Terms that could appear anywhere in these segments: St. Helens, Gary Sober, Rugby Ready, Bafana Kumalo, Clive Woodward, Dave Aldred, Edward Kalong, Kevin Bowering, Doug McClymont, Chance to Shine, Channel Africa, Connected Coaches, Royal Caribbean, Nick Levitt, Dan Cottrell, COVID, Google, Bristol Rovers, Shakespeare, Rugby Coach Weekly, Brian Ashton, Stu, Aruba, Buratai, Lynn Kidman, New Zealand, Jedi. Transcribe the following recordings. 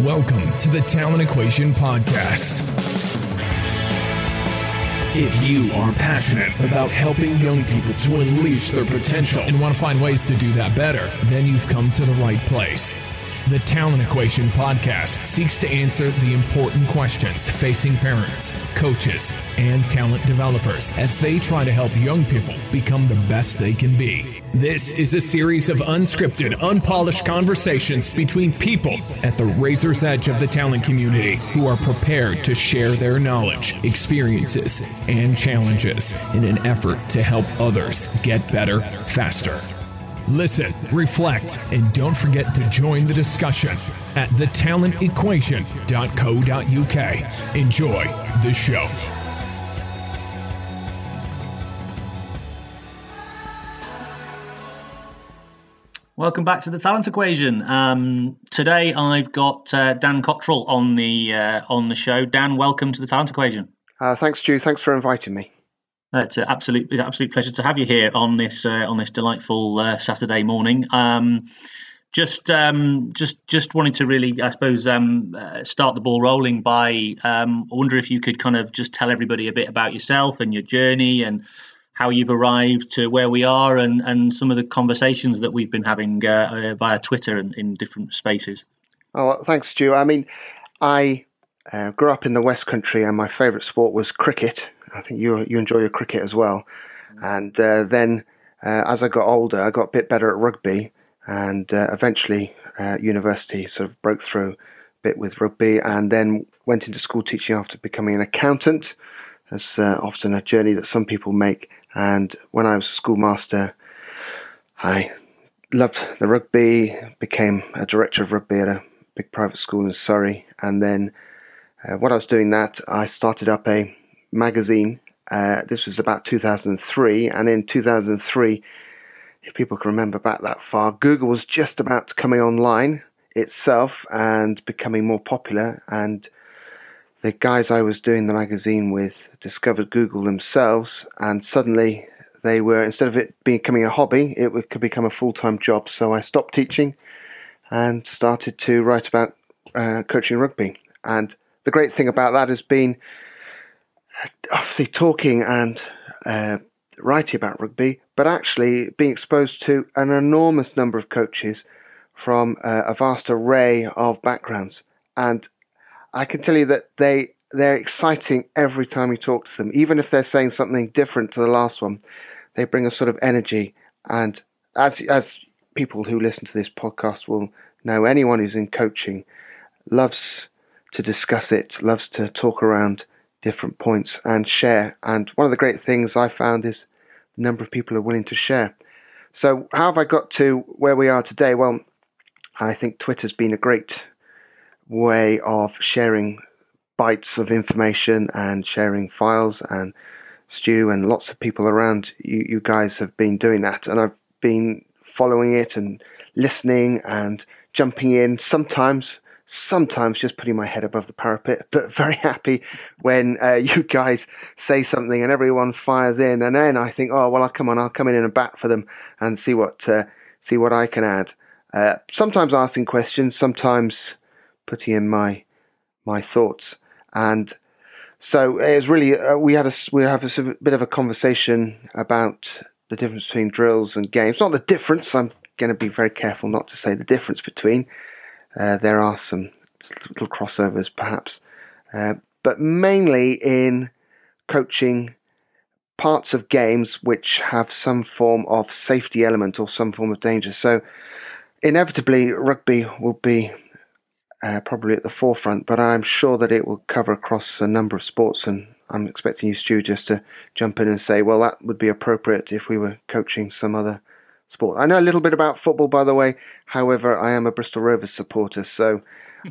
Welcome to the Talent Equation Podcast. If you are passionate about helping young people to unleash their potential and want to find ways to do that better, then you've come to the right place. The Talent Equation Podcast seeks to answer the important questions facing parents, coaches, and talent developers as they try to help young people become the best they can be. This is a series of unscripted, unpolished conversations between people at the razor's edge of the talent community who are prepared to share their knowledge, experiences, and challenges in an effort to help others get better faster. Listen, reflect, and don't forget to join the discussion at thetalentequation.co.uk. Enjoy the show. Welcome back to The Talent Equation. Today I've got Dan Cottrell on the show. Dan, welcome to The Talent Equation. Thanks, Stu. Thanks for inviting me. It's an absolute pleasure to have you here on this delightful Saturday morning. Just wanted to really, I suppose, start the ball rolling by. I wonder if you could kind of just tell everybody a bit about yourself and your journey and how you've arrived to where we are, and some of the conversations that we've been having via Twitter and in different spaces. Oh, thanks, Stu. I mean, I grew up in the West Country, and my favourite sport was cricket. I think you enjoy your cricket as well. And then as I got older, I got a bit better at rugby, and eventually university sort of broke through a bit with rugby, and then went into school teaching after becoming an accountant. That's often a journey that some people make. And when I was a schoolmaster, I loved the rugby, became a director of rugby at a big private school in Surrey. And then while I was doing that, I started up a magazine. This was about 2003, and in 2003, if people can remember back that far, Google was just about coming online itself and becoming more popular, and the guys I was doing the magazine with discovered Google themselves, and suddenly they were, instead of it becoming a hobby, it could become a full-time job. So I stopped teaching and started to write about coaching rugby. And the great thing about that has been, obviously, talking and writing about rugby, but actually being exposed to an enormous number of coaches from a vast array of backgrounds. And I can tell you that they're exciting every time you talk to them. Even if they're saying something different to the last one, they bring a sort of energy. And as people who listen to this podcast will know, anyone who's in coaching loves to discuss it, loves to talk around different points and share. And one of the great things I found is the number of people are willing to share. So how have I got to where we are today? Well, I think Twitter's been a great way of sharing bites of information and sharing files, and Stu and lots of people around you guys have been doing that, and I've been following it and listening and jumping in, sometimes just putting my head above the parapet, but very happy when you guys say something and everyone fires in, and then I think, oh well, I'll come in and bat for them and see what I can add. Sometimes asking questions, sometimes putting in my thoughts, and so it was really we have a bit of a conversation about the difference between drills and games. Not the difference. I'm going to be very careful not to say the difference between. There are some little crossovers, perhaps, but mainly in coaching parts of games which have some form of safety element or some form of danger. So inevitably, rugby will be probably at the forefront, but I'm sure that it will cover across a number of sports, and I'm expecting you, Stu, just to jump in and say, well, that would be appropriate if we were coaching some other sport. I know a little bit about football, by the way. However, I am a Bristol Rovers supporter, so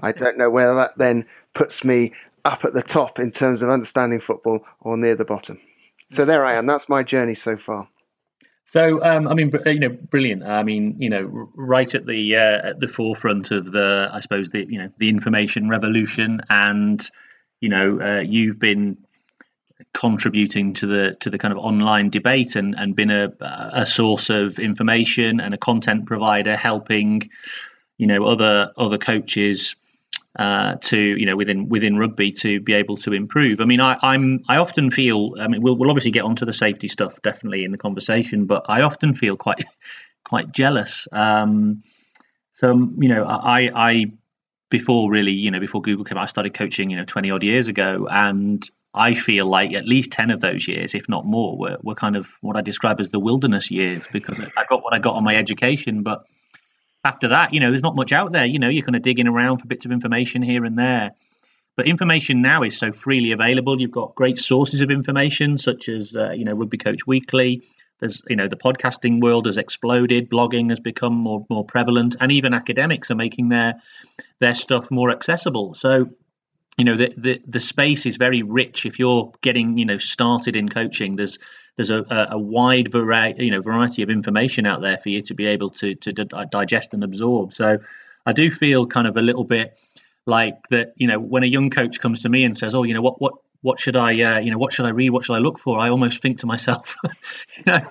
I don't know whether that then puts me up at the top in terms of understanding football or near the bottom. So there I am. That's my journey so far. So, brilliant. I mean, you know, right at the forefront of the, I suppose, the, you know, the information revolution, and, you know, you've been contributing to the kind of online debate and been a source of information and a content provider, helping, you know, other coaches to, you know, within rugby to be able to improve. I mean, I often feel, I mean, we'll obviously get onto the safety stuff definitely in the conversation, but I often feel quite jealous. Before Google came out, I started coaching, you know, 20 odd years ago, and I feel like at least 10 of those years, if not more, were kind of what I describe as the wilderness years, because I got what I got on my education. But after that, you know, there's not much out there. You know, you're kind of digging around for bits of information here and there. But information now is so freely available. You've got great sources of information, such as, you know, Rugby Coach Weekly. There's, you know, the podcasting world has exploded. Blogging has become more prevalent. And even academics are making their stuff more accessible. So, you know, the space is very rich. If you're getting, you know, started in coaching, there's a wide variety of information out there for you to be able to digest and absorb. So I do feel kind of a little bit like that, you know, when a young coach comes to me and says, oh, you know, what should I, you know, what should I read? What should I look for? I almost think to myself, you know,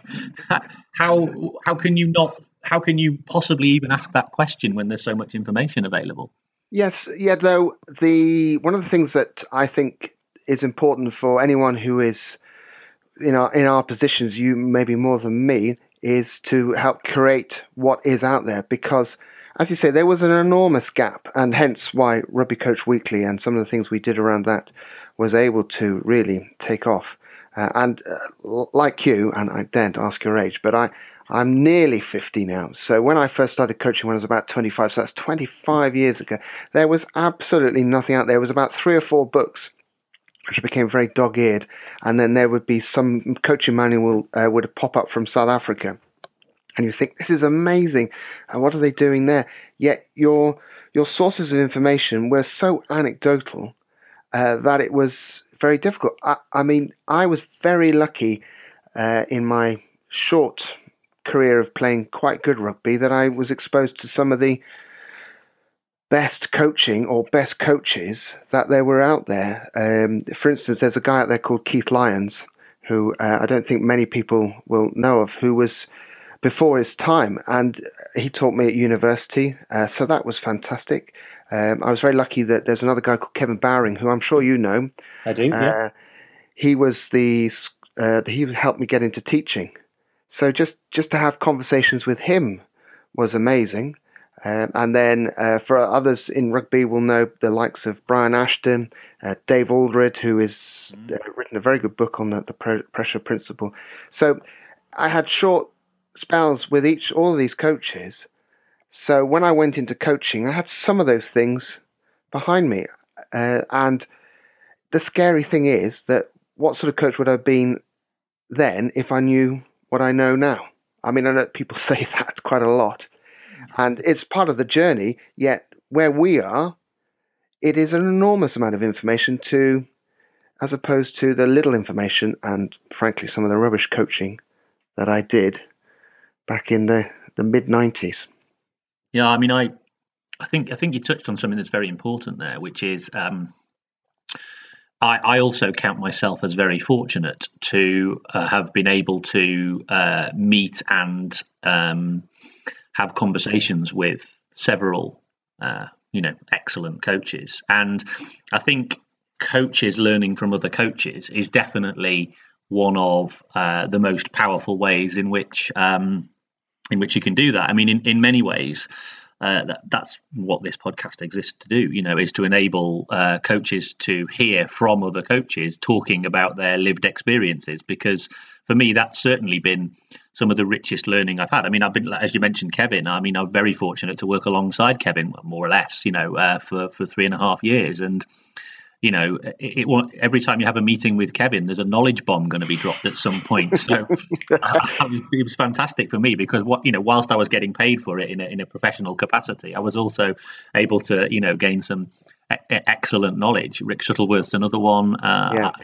how can you possibly even ask that question when there's so much information available? Yes, yeah, though, one of the things that I think is important for anyone who is in our positions, you maybe more than me, is to help create what is out there, because, as you say, there was an enormous gap, and hence why Rugby Coach Weekly and some of the things we did around that was able to really take off. Like you, and I daren't ask your age, but I'm nearly 50 now. So when I first started coaching when I was about 25, so that's 25 years ago, there was absolutely nothing out there. There was about 3 or 4 books, which became very dog-eared. And then there would be some coaching manual would pop up from South Africa. And you think, this is amazing. And what are they doing there? Yet your sources of information were so anecdotal that it was very difficult. I mean, I was very lucky in my short career of playing quite good rugby that I was exposed to some of the best coaching or best coaches that there were out there. For instance, there's a guy out there called Keith Lyons, who I don't think many people will know of, who was before his time, and he taught me at university, so that was fantastic. I was very lucky that there's another guy called Kevin Bowering, who I'm sure you know. I do, yeah. He was he helped me get into teaching. So just to have conversations with him was amazing. And then for others in rugby, we'll know the likes of Brian Ashton, Dave Aldred, who has written a very good book on the pressure principle. So I had short spells with all of these coaches. So when I went into coaching, I had some of those things behind me. And the scary thing is that what sort of coach would I have been then if I knew what I know now? I mean, I know people say that quite a lot, and it's part of the journey, yet where we are, it is an enormous amount of information as opposed to the little information and, frankly, some of the rubbish coaching that I did back in the mid-90s. Yeah, I mean, I think you touched on something that's very important there, which is I also count myself as very fortunate to have been able to meet and have conversations with several, excellent coaches. And I think coaches learning from other coaches is definitely one of the most powerful ways in which you can do that. I mean, in many ways, that's what this podcast exists to do, is to enable coaches to hear from other coaches talking about their lived experiences, because for me, that's certainly been some of the richest learning I've had. I mean, I've been, as you mentioned, Kevin, I mean, I'm very fortunate to work alongside Kevin, more or less, for 3.5 years. And, every time you have a meeting with Kevin, there's a knowledge bomb going to be dropped at some point. So it was fantastic for me because, whilst I was getting paid for it in a professional capacity, I was also able to, gain some excellent knowledge. Rick Shuttleworth's another one. I've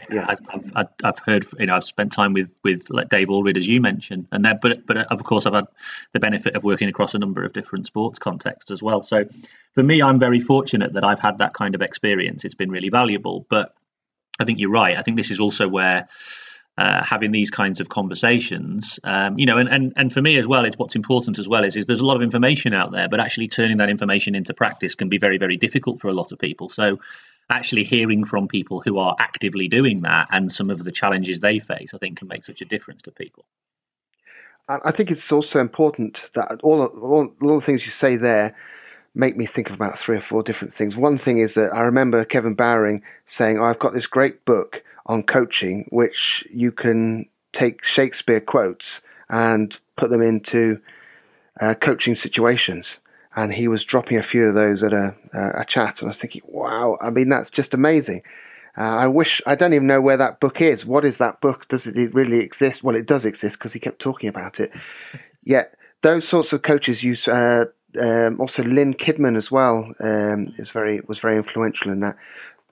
heard, I've spent time with like Dave Aldred, as you mentioned, and that. But of course, I've had the benefit of working across a number of different sports contexts as well. So for me, I'm very fortunate that I've had that kind of experience. It's been really valuable. But I think you're right. I think this is also where having these kinds of conversations, and for me as well, it's what's important as well is there's a lot of information out there, but actually turning that information into practice can be very, very difficult for a lot of people. So actually hearing from people who are actively doing that and some of the challenges they face, I think can make such a difference to people. I think it's also important that all the things you say there make me think of about 3 or 4 different things. One thing is that I remember Kevin Bowering saying, I've got this great book on coaching, which you can take Shakespeare quotes and put them into coaching situations. And he was dropping a few of those at a chat. And I was thinking, wow, I mean, that's just amazing. I don't even know where that book is. What is that book? Does it really exist? Well, it does exist because he kept talking about it. Yet those sorts of coaches use, also Lynn Kidman as well, was very influential in that.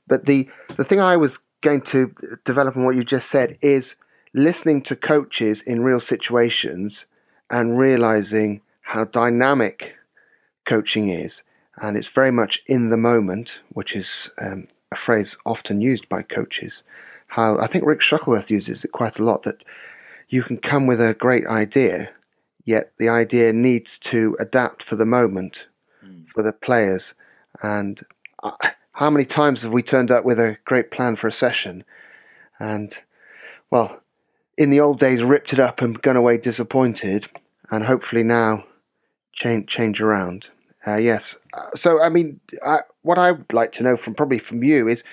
But the thing I was going to develop on what you just said is listening to coaches in real situations and realizing how dynamic coaching is, and it's very much in the moment, which is a phrase often used by coaches. How I think Rick Shuttleworth uses it quite a lot, that you can come with a great idea, yet the idea needs to adapt for the moment, for the players. And how many times have we turned up with a great plan for a session and, well, in the old days, ripped it up and gone away disappointed, and hopefully now change around? Yes. So, I mean, what I'd like to know from you is,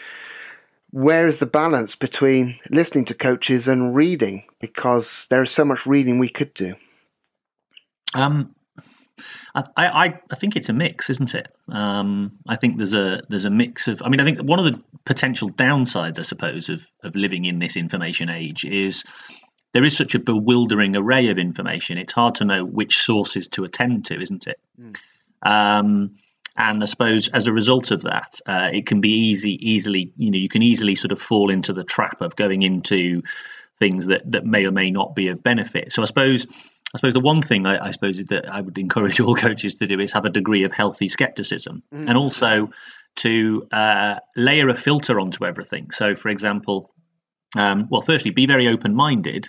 where is the balance between listening to coaches and reading? Because there is so much reading we could do. I think it's a mix, isn't it? I think there's a mix of. I mean, I think one of the potential downsides, I suppose, of living in this information age is there is such a bewildering array of information. It's hard to know which sources to attend to, isn't it? Mm. And I suppose as a result of that, it can be easily. You can easily sort of fall into the trap of going into things that may or may not be of benefit. So I suppose the one thing I suppose that I would encourage all coaches to do is have a degree of healthy skepticism, and also to layer a filter onto everything. So, for example, firstly, be very open-minded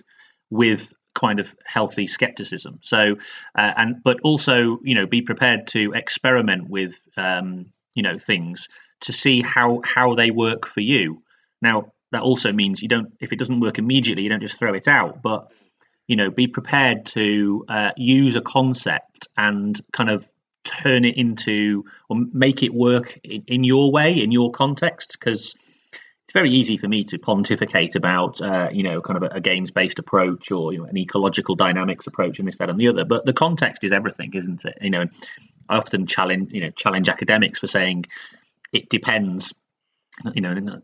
with kind of healthy skepticism. So, but also, be prepared to experiment with, things to see how they work for you. Now, that also means if it doesn't work immediately, you don't just throw it out, but be prepared to use a concept and kind of turn it into or make it work in your way, in your context, because it's very easy for me to pontificate about, kind of a games-based approach or an ecological dynamics approach and this, that and the other. But the context is everything, isn't it? And I often challenge academics for saying it depends,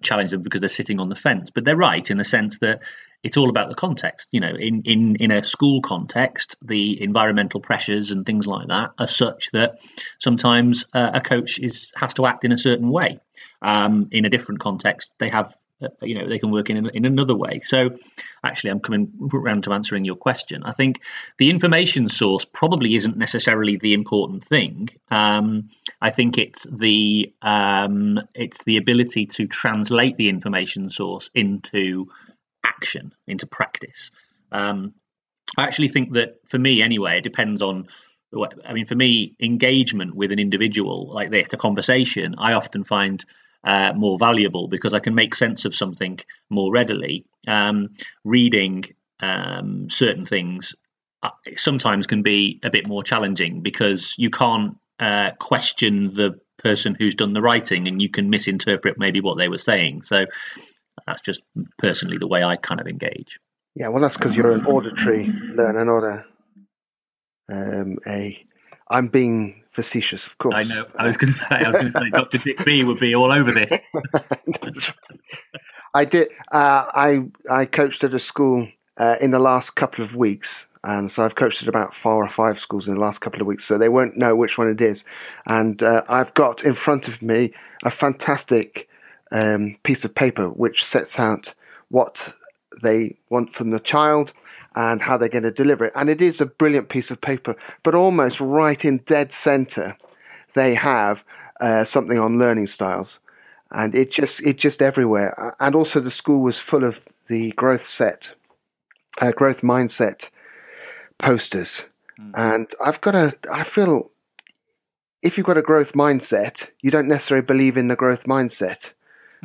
challenge them because they're sitting on the fence. But they're right in the sense that it's all about the context. In a school context, the environmental pressures and things like that are such that sometimes a coach has to act in a certain way. In a different context, they have you know, they can work in another way. So actually, I'm coming round to answering your question. I think the information source probably isn't necessarily the important thing. I think it's the ability to translate the information source into action, into practice. I actually think that, for me anyway, it depends on, I mean, for me, engagement with an individual like this, a conversation, I often find more valuable because I can make sense of something more readily. Reading certain things sometimes can be a bit more challenging because you can't question the person who's done the writing, and you can misinterpret maybe what they were saying. So that's just personally the way I kind of engage. Yeah, well, that's because you're an auditory learner, not a... I'm being facetious, of course. I know. I was going to say, Dr. Dick B would be all over this. I did. I coached at a school in the last couple of weeks, and so I've coached at about 4 or 5 schools in the last couple of weeks. So they won't know which one it is. And I've got in front of me a fantastic piece of paper which sets out what they want from the child and how they're going to deliver it. And it is a brilliant piece of paper, but almost right in dead centre, they have something on learning styles. And it's just everywhere. And also the school was full of the growth mindset posters. Mm-hmm. And I feel if you've got a growth mindset, you don't necessarily believe in the growth mindset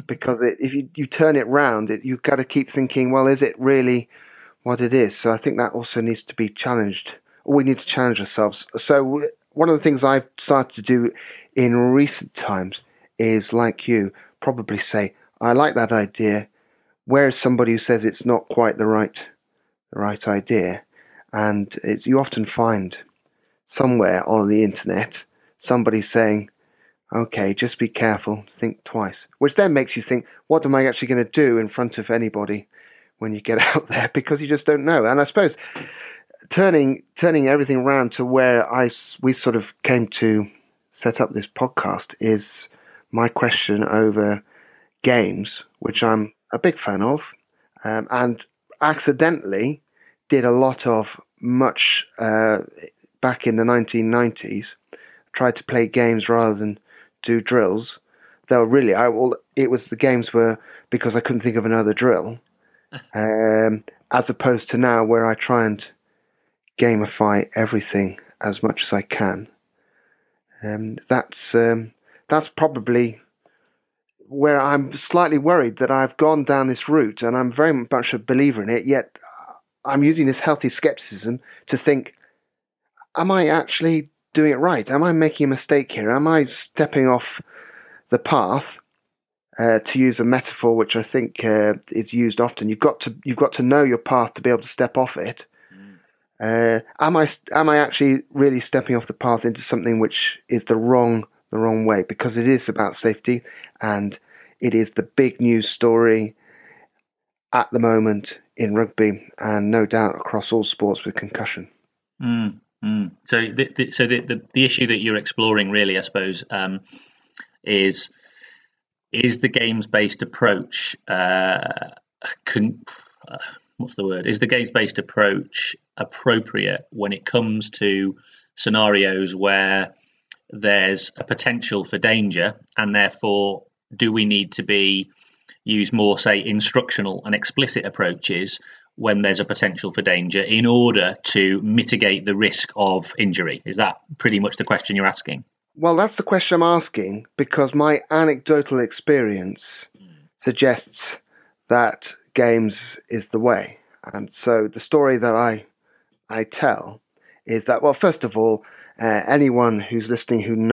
because if you turn it round, you've got to keep thinking, well, is it really what it is? So I think that also needs to be challenged. We need to challenge ourselves. So one of the things I've started to do in recent times is, like you, probably say, I like that idea. Where is somebody who says it's not quite the right idea? And you often find somewhere on the internet somebody saying, okay, just be careful, think twice, which then makes you think, what am I actually going to do in front of anybody when you get out there, because you just don't know. And I suppose turning everything around to where we sort of came to set up this podcast is my question over games, which I'm a big fan of, and accidentally did a lot of much back in the 1990s, tried to play games rather than do drills, though really the games were because I couldn't think of another drill. As opposed to now where I try and gamify everything as much as I can. That's probably where I'm slightly worried that I've gone down this route, and I'm very much a believer in it, yet I'm using this healthy skepticism to think, am I actually doing it right? Am I making a mistake here? Am I stepping off the path? To use a metaphor, which I think is used often, you've got to know your path to be able to step off it. Mm. Am I actually really stepping off the path into something which is the wrong way? Because it is about safety, and it is the big news story at the moment in rugby, and no doubt across all sports with concussion. Mm, mm. So, the issue that you're exploring, really, I suppose, is the games-based approach, is the games-based approach appropriate when it comes to scenarios where there's a potential for danger, and therefore do we need to use more, say, instructional and explicit approaches when there's a potential for danger in order to mitigate the risk of injury? Is that pretty much the question you're asking? Well, that's the question I'm asking, because my anecdotal experience suggests that games is the way. And so the story that I tell is that, well, first of all, anyone who's listening who knows...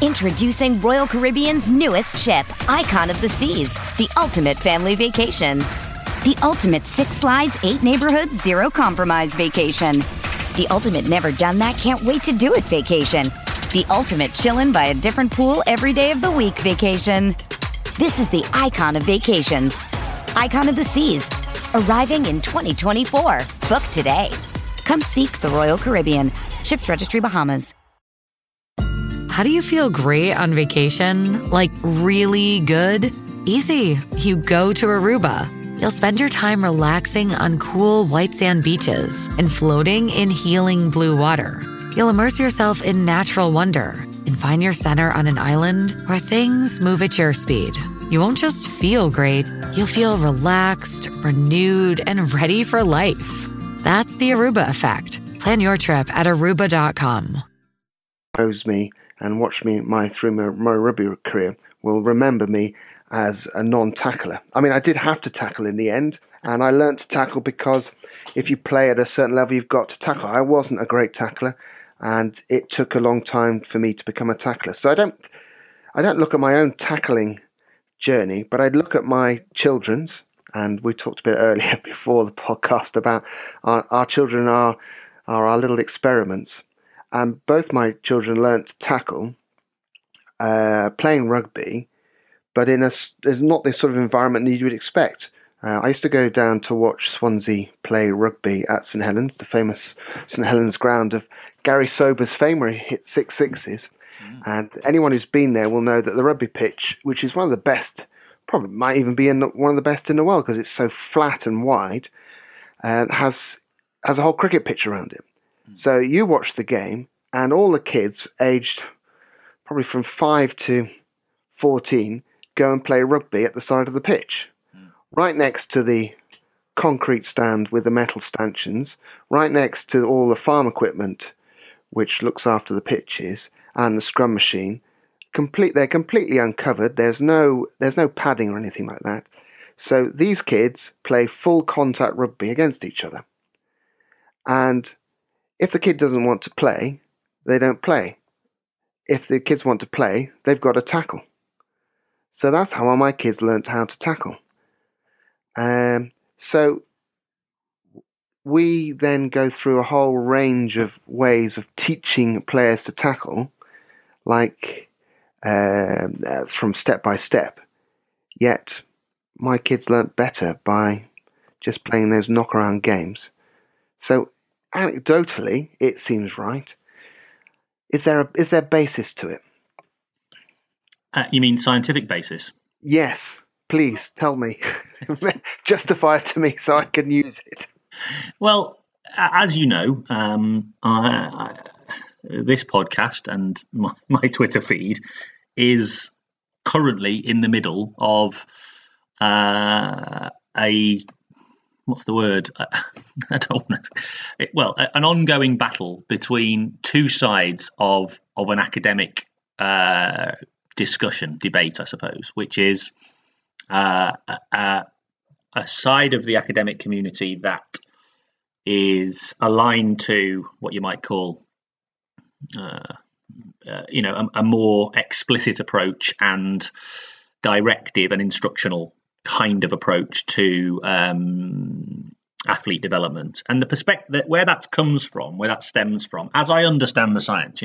Introducing Royal Caribbean's newest ship, Icon of the Seas, the ultimate family vacation. The ultimate 6 slides, 8 neighborhoods, 0 compromise vacation. The ultimate never-done-that-can't-wait-to-do-it vacation. The ultimate chillin' by a different pool every day of the week vacation. This is the Icon of Vacations. Icon of the Seas. Arriving in 2024. Book today. Come seek the Royal Caribbean. Ships Registry, Bahamas. How do you feel great on vacation? Like, really good? Easy. You go to Aruba. You'll spend your time relaxing on cool white sand beaches and floating in healing blue water. You'll immerse yourself in natural wonder and find your center on an island where things move at your speed. You won't just feel great, you'll feel relaxed, renewed, and ready for life. That's the Aruba effect. Plan your trip at Aruba.com. Knows me and watched me through my rugby career will remember me as a non-tackler. I mean, I did have to tackle in the end, and I learnt to tackle because if you play at a certain level, you've got to tackle. I wasn't a great tackler, and it took a long time for me to become a tackler. So I don't look at my own tackling journey, but I'd look at my children's, and we talked a bit earlier before the podcast about our children are our little experiments. And both my children learnt to tackle playing rugby, but it's not this sort of environment that you would expect. I used to go down to watch Swansea play rugby at St. Helens, the famous St. Helens ground of Gary Sober's fame, where he hit 6 sixes. Mm. And anyone who's been there will know that the rugby pitch, which is one of the best, probably might even be one of the best in the world because it's so flat and wide, has a whole cricket pitch around it. Mm. So you watch the game, and all the kids aged probably from 5 to 14 go and play rugby at the side of the pitch, right next to the concrete stand with the metal stanchions, right next to all the farm equipment which looks after the pitches and the scrum machine. They're completely uncovered. There's no padding or anything like that. So these kids play full contact rugby against each other. And if the kid doesn't want to play, they don't play. If the kids want to play, they've got to tackle. So that's how my kids learnt how to tackle. So we then go through a whole range of ways of teaching players to tackle, like from step by step. Yet my kids learnt better by just playing those knock-around games. So anecdotally, it seems right. Is there basis to it? You mean scientific basis? Yes, please tell me. Justify it to me so I can use it. Well, as you know, this podcast and my Twitter feed is currently in the middle of an ongoing battle between two sides of an academic debate, I suppose, which is a side of the academic community that is aligned to what you might call, a more explicit approach and directive and instructional kind of approach to athlete development. And the perspective that where that stems from, as I understand the science,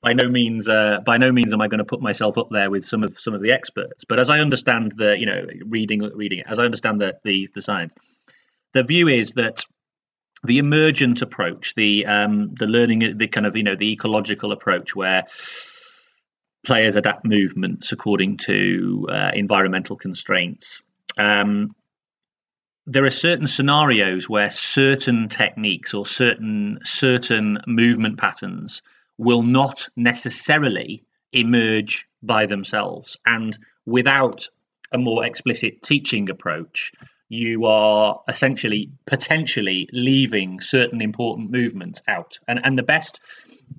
by no means am I going to put myself up there with some of the experts, but as I understand the science, the view is that the emergent approach, the learning, the kind of the ecological approach, where players adapt movements according to environmental constraints. There are certain scenarios where certain techniques or certain movement patterns will not necessarily emerge by themselves. And without a more explicit teaching approach, you are essentially potentially leaving certain important movements out. And the best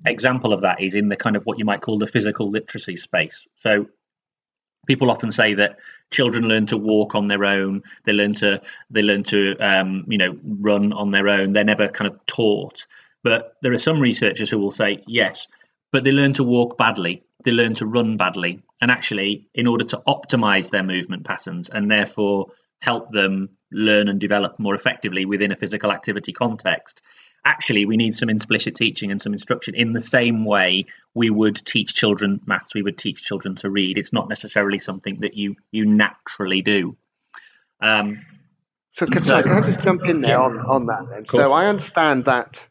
example of that is in the kind of what you might call the physical literacy space. So people often say that children learn to walk on their own. They learn to run on their own. They're never kind of taught. But there are some researchers who will say, yes, but they learn to walk badly. They learn to run badly. And actually, in order to optimize their movement patterns and therefore help them learn and develop more effectively within a physical activity context, actually, we need some explicit teaching and some instruction in the same way we would teach children maths, we would teach children to read. It's not necessarily something that you naturally do. So can I just jump in there on that then? So I understand that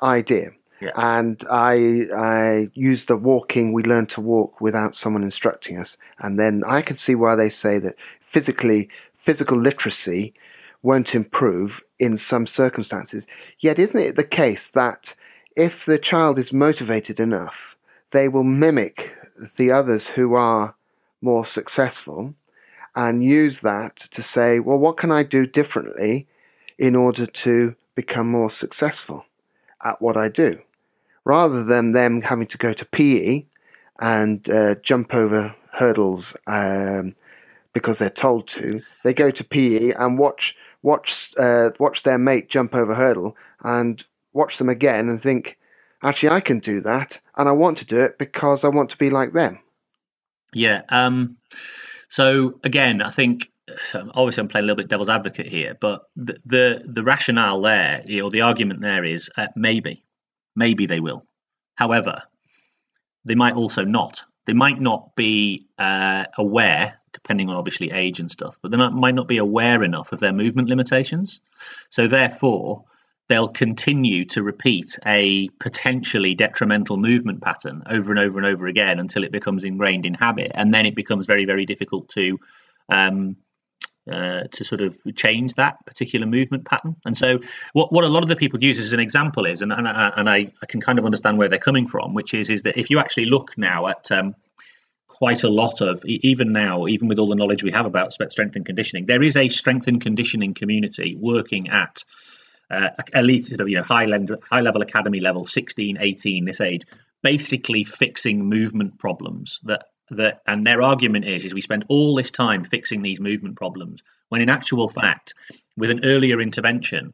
idea. Yeah. And I used the walking, we learned to walk without someone instructing us. And then I could see why they say that physical literacy won't improve in some circumstances. Yet isn't it the case that if the child is motivated enough, they will mimic the others who are more successful and use that to say, well, what can I do differently in order to become more successful at what I do? Rather than them having to go to PE and jump over hurdles because they're told to, they go to PE and watch their mate jump over hurdle and watch them again and think, actually, I can do that, and I want to do it because I want to be like them. Yeah. So again, I think obviously I'm playing a little bit devil's advocate here, but the rationale there, or the argument there is maybe they will. However, they might also not. They might not be aware, depending on obviously age and stuff, but they might not be aware enough of their movement limitations. So therefore, they'll continue to repeat a potentially detrimental movement pattern over and over and over again until it becomes ingrained in habit. And then it becomes very, very difficult to sort of change that particular movement pattern. And so what a lot of the people use as an example is, and I can kind of understand where they're coming from, which is that if you actually look now at quite a lot of, even now, even with all the knowledge we have about strength and conditioning, there is a strength and conditioning community working at elite, sort of, you know, high level academy level, 16, 18, this age, basically fixing movement problems. That and their argument is we spend all this time fixing these movement problems when, in actual fact, with an earlier intervention,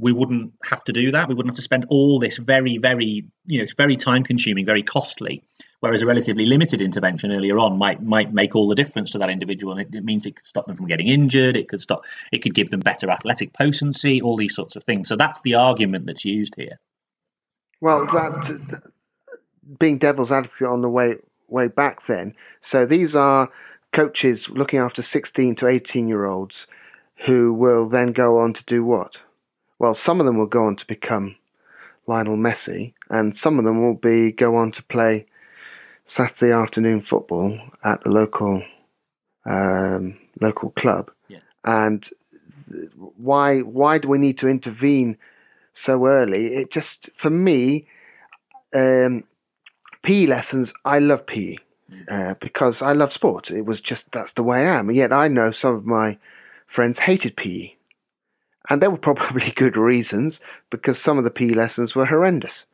we wouldn't have to do that. We wouldn't have to spend all this very, very, you know, it's very time consuming, very costly. Whereas a relatively limited intervention earlier on might make all the difference to that individual. It means it could stop them from getting injured. It could give them better athletic potency. All these sorts of things. So that's the argument that's used here. Well, that being devil's advocate on the way back then. So these are coaches looking after 16 to 18-year-olds who will then go on to do what? Well, some of them will go on to become Lionel Messi, and some of them will go on to play Saturday afternoon football at the local club. Yeah. And why do we need to intervene so early? It just, for me, PE lessons, I love PE because I love sport. It was just, that's the way I am. And yet I know some of my friends hated PE. And there were probably good reasons because some of the PE lessons were horrendous.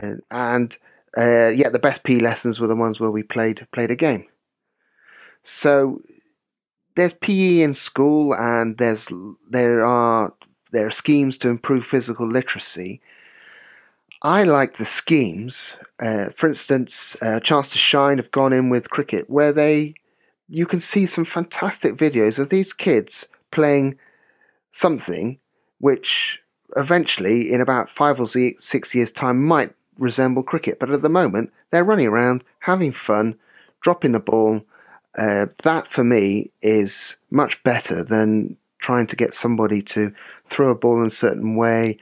Yeah. And the best PE lessons were the ones where we played a game. So there's PE in school, and there are schemes to improve physical literacy. I like the schemes. For instance, Chance to Shine have gone in with cricket, where you can see some fantastic videos of these kids playing something which eventually, in about 5 or 6 years' time, might resemble cricket, but at the moment they're running around having fun, dropping the ball. That for me is much better than trying to get somebody to throw a ball in a certain way,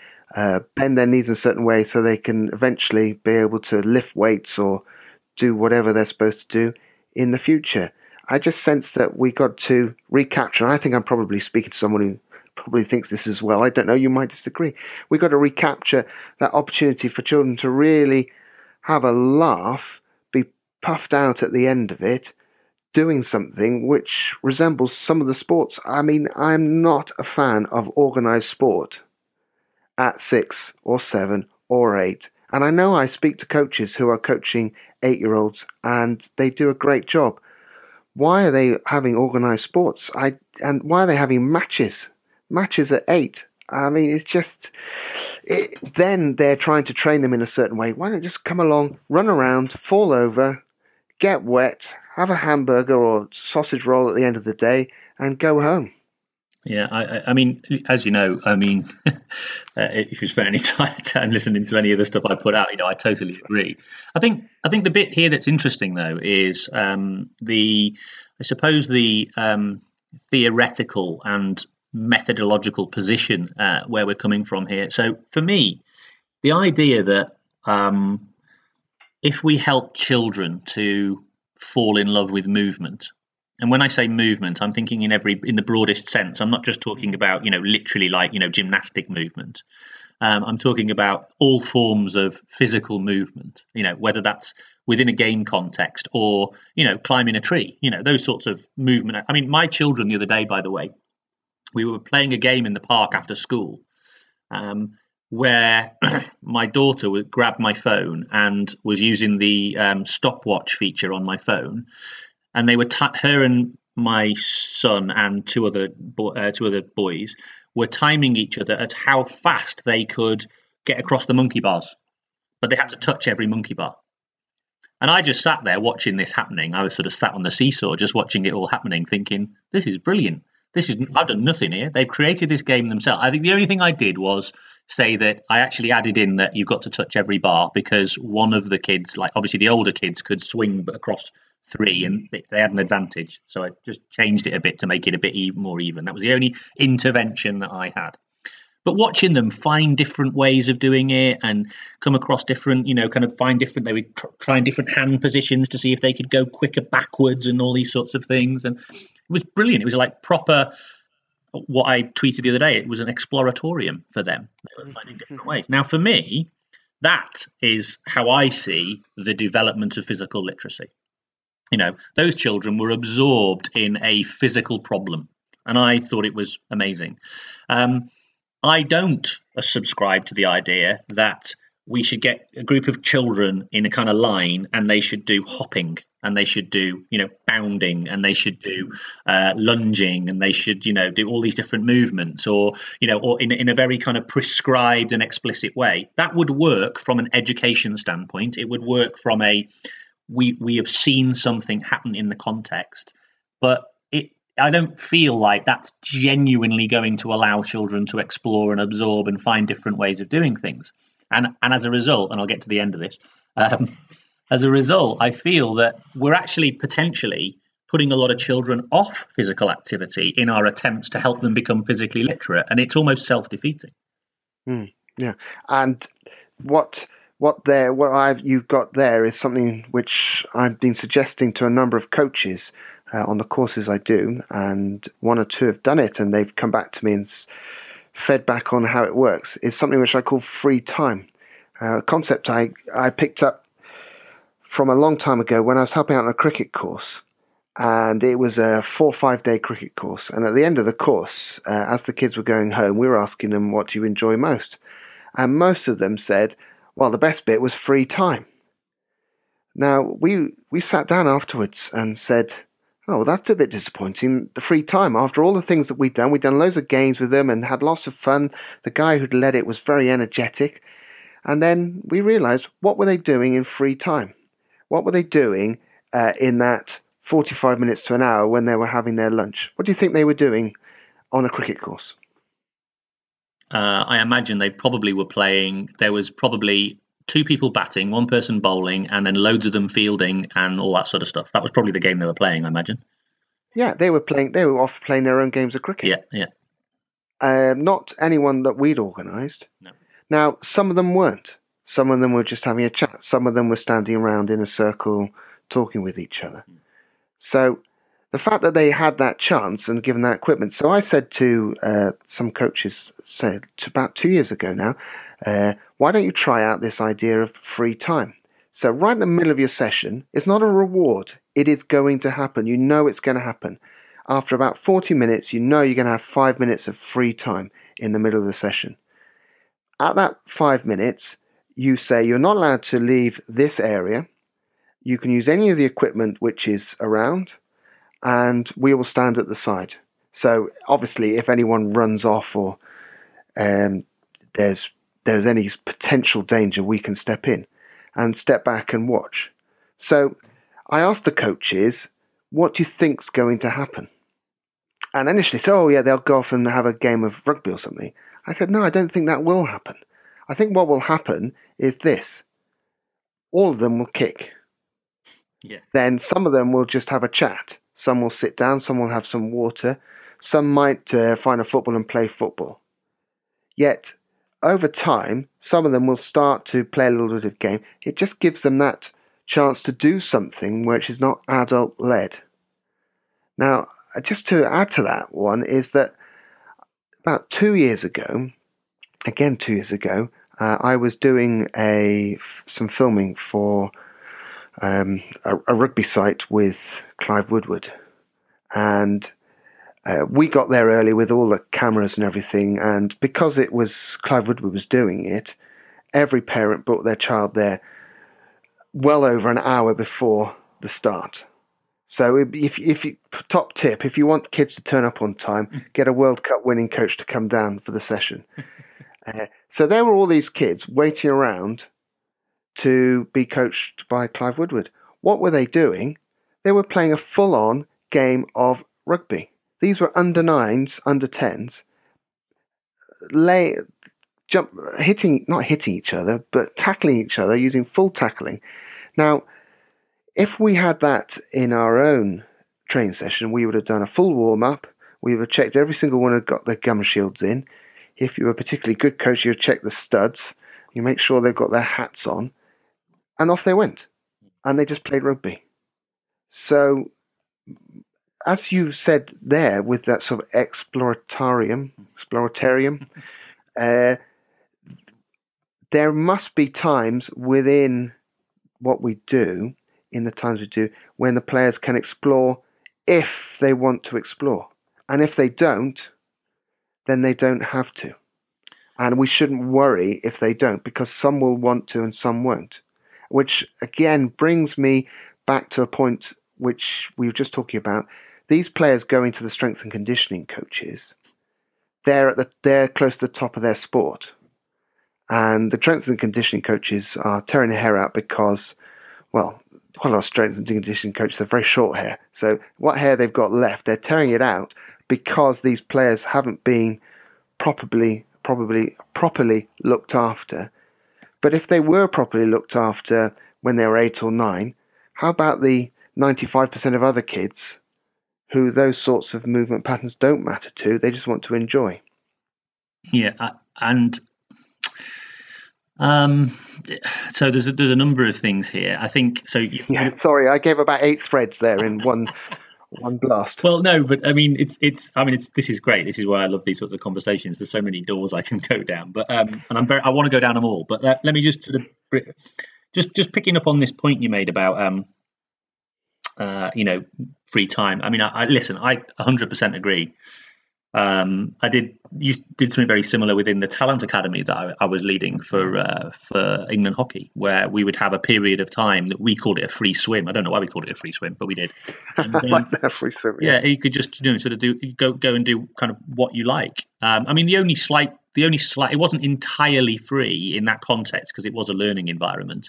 bend their knees in a certain way so they can eventually be able to lift weights or do whatever they're supposed to do in the future. I just sense that we got to recapture, and I think I'm probably speaking to someone who probably thinks this as well. I don't know, you might disagree. We've got to recapture that opportunity for children to really have a laugh, be puffed out at the end of it, doing something which resembles some of the sports. I mean, I'm not a fan of organised sport at 6 or 7 or 8. And I know I speak to coaches who are coaching 8-year-olds and they do a great job. Why are they having organised sports? And why are they having matches at 8? I mean, it's just, then they're trying to train them in a certain way. Why don't just come along, run around, fall over, get wet, have a hamburger or sausage roll at the end of the day and go home? Yeah, I mean, as you know, I mean, if you spend any time listening to any of the stuff I put out, you know, I totally agree. I think the bit here that's interesting, though, is the theoretical and methodological position where we're coming from here. So for me, the idea that if we help children to fall in love with movement, and when I say movement, I'm thinking in the broadest sense. I'm not just talking about, literally gymnastic movement. I'm talking about all forms of physical movement, whether that's within a game context or, climbing a tree, those sorts of movement. I mean, my children the other day, by the way, we were playing a game in the park after school where my daughter grabbed my phone and was using the stopwatch feature on my phone. And they were her and my son and two other boys were timing each other at how fast they could get across the monkey bars, but they had to touch every monkey bar. And I just sat there watching this happening. I was sort of sat on the seesaw, just watching it all happening, thinking, this is brilliant. I've done nothing here. They've created this game themselves. I think the only thing I did was say that I actually added in that you've got to touch every bar because one of the kids, obviously the older kids, could swing across three and they had an advantage. So I just changed it a bit to make it a bit more even. That was the only intervention that I had. But watching them find different ways of doing it and come across different, they would try different hand positions to see if they could go quicker backwards and all these sorts of things. And it was brilliant. It was like proper, what I tweeted the other day, it was an exploratorium for them. They were finding different ways. Now, for me, that is how I see the development of physical literacy. Those children were absorbed in a physical problem, and I thought it was amazing. I don't subscribe to the idea that we should get a group of children in a kind of line and they should do hopping and they should do, bounding and they should do lunging and they should, do all these different movements or in a very kind of prescribed and explicit way. That would work from an education standpoint. It would work from a we have seen something happen in the context, but I don't feel like that's genuinely going to allow children to explore and absorb and find different ways of doing things. And as a result, and I'll get to the end of this, as a result, I feel that we're actually potentially putting a lot of children off physical activity in our attempts to help them become physically literate. And it's almost self-defeating. Yeah. And you've got there is something which I've been suggesting to a number of coaches on the courses I do, and one or two have done it, and they've come back to me and fed back on how it works. It's something which I call free time, a concept I picked up from a long time ago when I was helping out on a cricket course, and it was a 4 or 5 day cricket course. And at the end of the course, as the kids were going home, we were asking them, what do you enjoy most? And most of them said, well, the best bit was free time. Now, we sat down afterwards and said, oh, well, that's a bit disappointing, the free time. After all the things that we'd done loads of games with them and had lots of fun. The guy who'd led it was very energetic. And then we realised, what were they doing in free time? What were they doing in that 45 minutes to an hour when they were having their lunch? What do you think they were doing on a cricket course? I imagine they probably were playing. There was probably two people batting, one person bowling, and then loads of them fielding and all that sort of stuff. That was probably the game they were playing, I imagine. Yeah, they were off playing their own games of cricket. Yeah. Not anyone that we'd organised. No. Now, some of them weren't. Some of them were just having a chat. Some of them were standing around in a circle talking with each other. So the fact that they had that chance and given that equipment. So I said to some coaches, about 2 years ago now, why don't you try out this idea of free time? So right in the middle of your session, it's not a reward. It is going to happen. You know it's going to happen. After about 40 minutes, you know you're going to have 5 minutes of free time in the middle of the session. At that 5 minutes, you say you're not allowed to leave this area. You can use any of the equipment which is around, and we will stand at the side. So obviously, if anyone runs off or there's any potential danger, we can step in and step back and watch. So I asked the coaches, what do you think's going to happen? And initially said, they'll go off and have a game of rugby or something. I said, no, I don't think that will happen. I think what will happen is this. All of them will kick. Yeah. Then some of them will just have a chat. Some will sit down, some will have some water. Some might find a football and play football. Yet over time, some of them will start to play a little bit of game. It just gives them that chance to do something which is not adult-led. Now, just to add to that one is that about 2 years ago, I was doing some filming for a rugby site with Clive Woodward, and we got there early with all the cameras and everything, and because it was Clive Woodward was doing it, every parent brought their child there well over an hour before the start. So if you, top tip, if you want kids to turn up on time, get a World Cup winning coach to come down for the session. So there were all these kids waiting around to be coached by Clive Woodward. What were they doing? They were playing a full-on game of rugby. These were under 9s, under 10s, not hitting each other, but tackling each other using full tackling. Now, if we had that in our own training session, we would have done a full warm-up. We would have checked every single one had got their gum shields in. If you were a particularly good coach, you would check the studs. You make sure they've got their hats on. And off they went. And they just played rugby. So, as you said there, with that sort of exploratarium, there must be times within what we do, in the times we do, when the players can explore if they want to explore. And if they don't, then they don't have to. And we shouldn't worry if they don't, because some will want to and some won't. Which, again, brings me back to a point which we were just talking about. These players going to the strength and conditioning coaches, they're close to the top of their sport. And the strength and conditioning coaches are tearing their hair out because, well, quite a lot of strength and conditioning coaches have very short hair. So what hair they've got left, they're tearing it out because these players haven't been properly looked after. But if they were properly looked after when they were 8 or 9, how about the 95% of other kids who those sorts of movement patterns don't matter to? They just want to enjoy. Yeah, and so there's a number of things here. I think so. Sorry, I gave about 8 threads there in one. One blast. Well, no, but I mean, this is great. This is why I love these sorts of conversations. There's so many doors I can go down, but and I want to go down them all. But let me just picking up on this point you made about free time. I mean, I 100% agree. You did something very similar within the talent academy that I was leading for England hockey, where we would have a period of time that we called it a free swim. I don't know why we called it a free swim, but we did. And, I like that free swim. Yeah, you could just go and do kind of what you like. It wasn't entirely free in that context because it was a learning environment.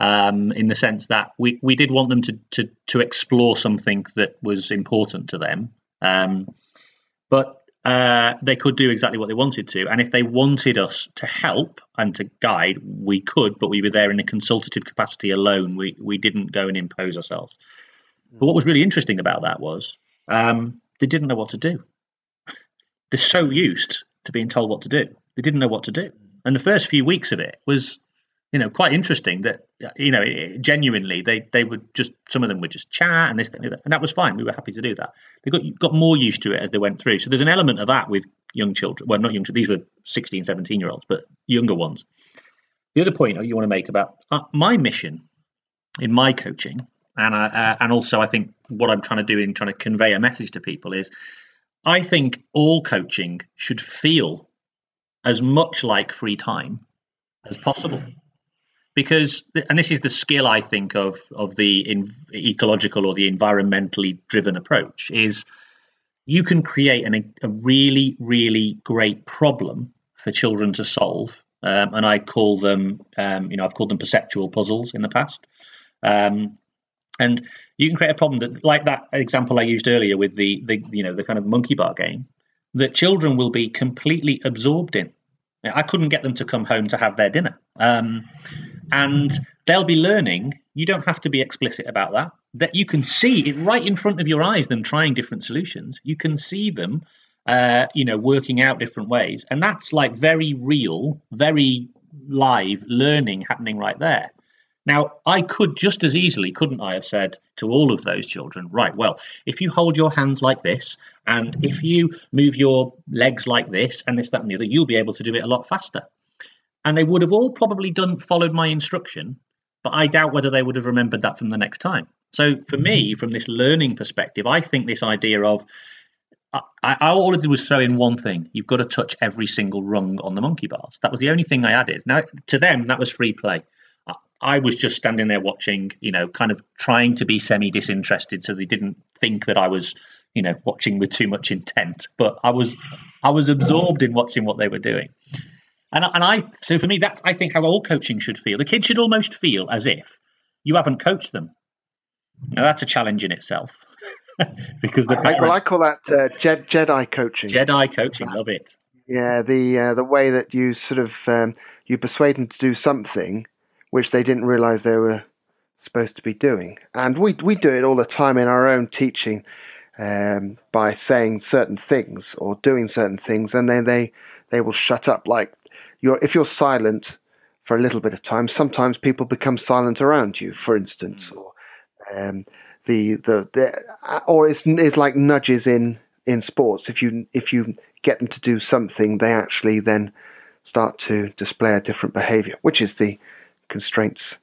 In the sense that we did want them to explore something that was important to them, but they could do exactly what they wanted to. And if they wanted us to help and to guide, we could, but we were there in a consultative capacity alone. We didn't go and impose ourselves. But what was really interesting about that was they didn't know what to do. They're so used to being told what to do. They didn't know what to do. And the first few weeks of it was... you know, quite interesting that, you know, genuinely they would just, some of them would just chat and this, that, and that was fine. We were happy to do that. They got more used to it as they went through. So there's an element of that with young children. Well, not young children. These were 16, 17-year-olds, but younger ones. The other point you want to make about my mission in my coaching, and also I think what I'm trying to do in trying to convey a message to people is, I think all coaching should feel as much like free time as possible. Because, and this is the skill I think of the ecological or the environmentally driven approach, is you can create a really, really great problem for children to solve. And I call them, I've called them perceptual puzzles in the past. And you can create a problem that, like that example I used earlier with the kind of monkey bar game, that children will be completely absorbed in. I couldn't get them to come home to have their dinner. And they'll be learning. You don't have to be explicit about that you can see it right in front of your eyes, them trying different solutions. You can see them, working out different ways. And that's like very real, very live learning happening right there. Now, I could just as easily, couldn't I, have said to all of those children, right, well, if you hold your hands like this, and if you move your legs like this, and this, that, and the other, you'll be able to do it a lot faster. And they would have all probably followed my instruction, but I doubt whether they would have remembered that from the next time. So for me, from this learning perspective, I think this idea of, all I did was throw in one thing. You've got to touch every single rung on the monkey bars. That was the only thing I added. Now, to them, that was free play. I was just standing there watching, kind of trying to be semi-disinterested so they didn't think that I was, watching with too much intent. But I was absorbed in watching what they were doing. So for me, that's, I think, how all coaching should feel. The kids should almost feel as if you haven't coached them. Now, that's a challenge in itself. Because I call that Jedi coaching. Jedi coaching, love it. Yeah, the way that you sort of you persuade them to do something which they didn't realize they were supposed to be doing. And we do it all the time in our own teaching by saying certain things or doing certain things, and then they will shut up. Like, if you're silent for a little bit of time, sometimes people become silent around you, for instance, or or it's like nudges in sports. If you get them to do something, they actually then start to display a different behavior, which is the constraints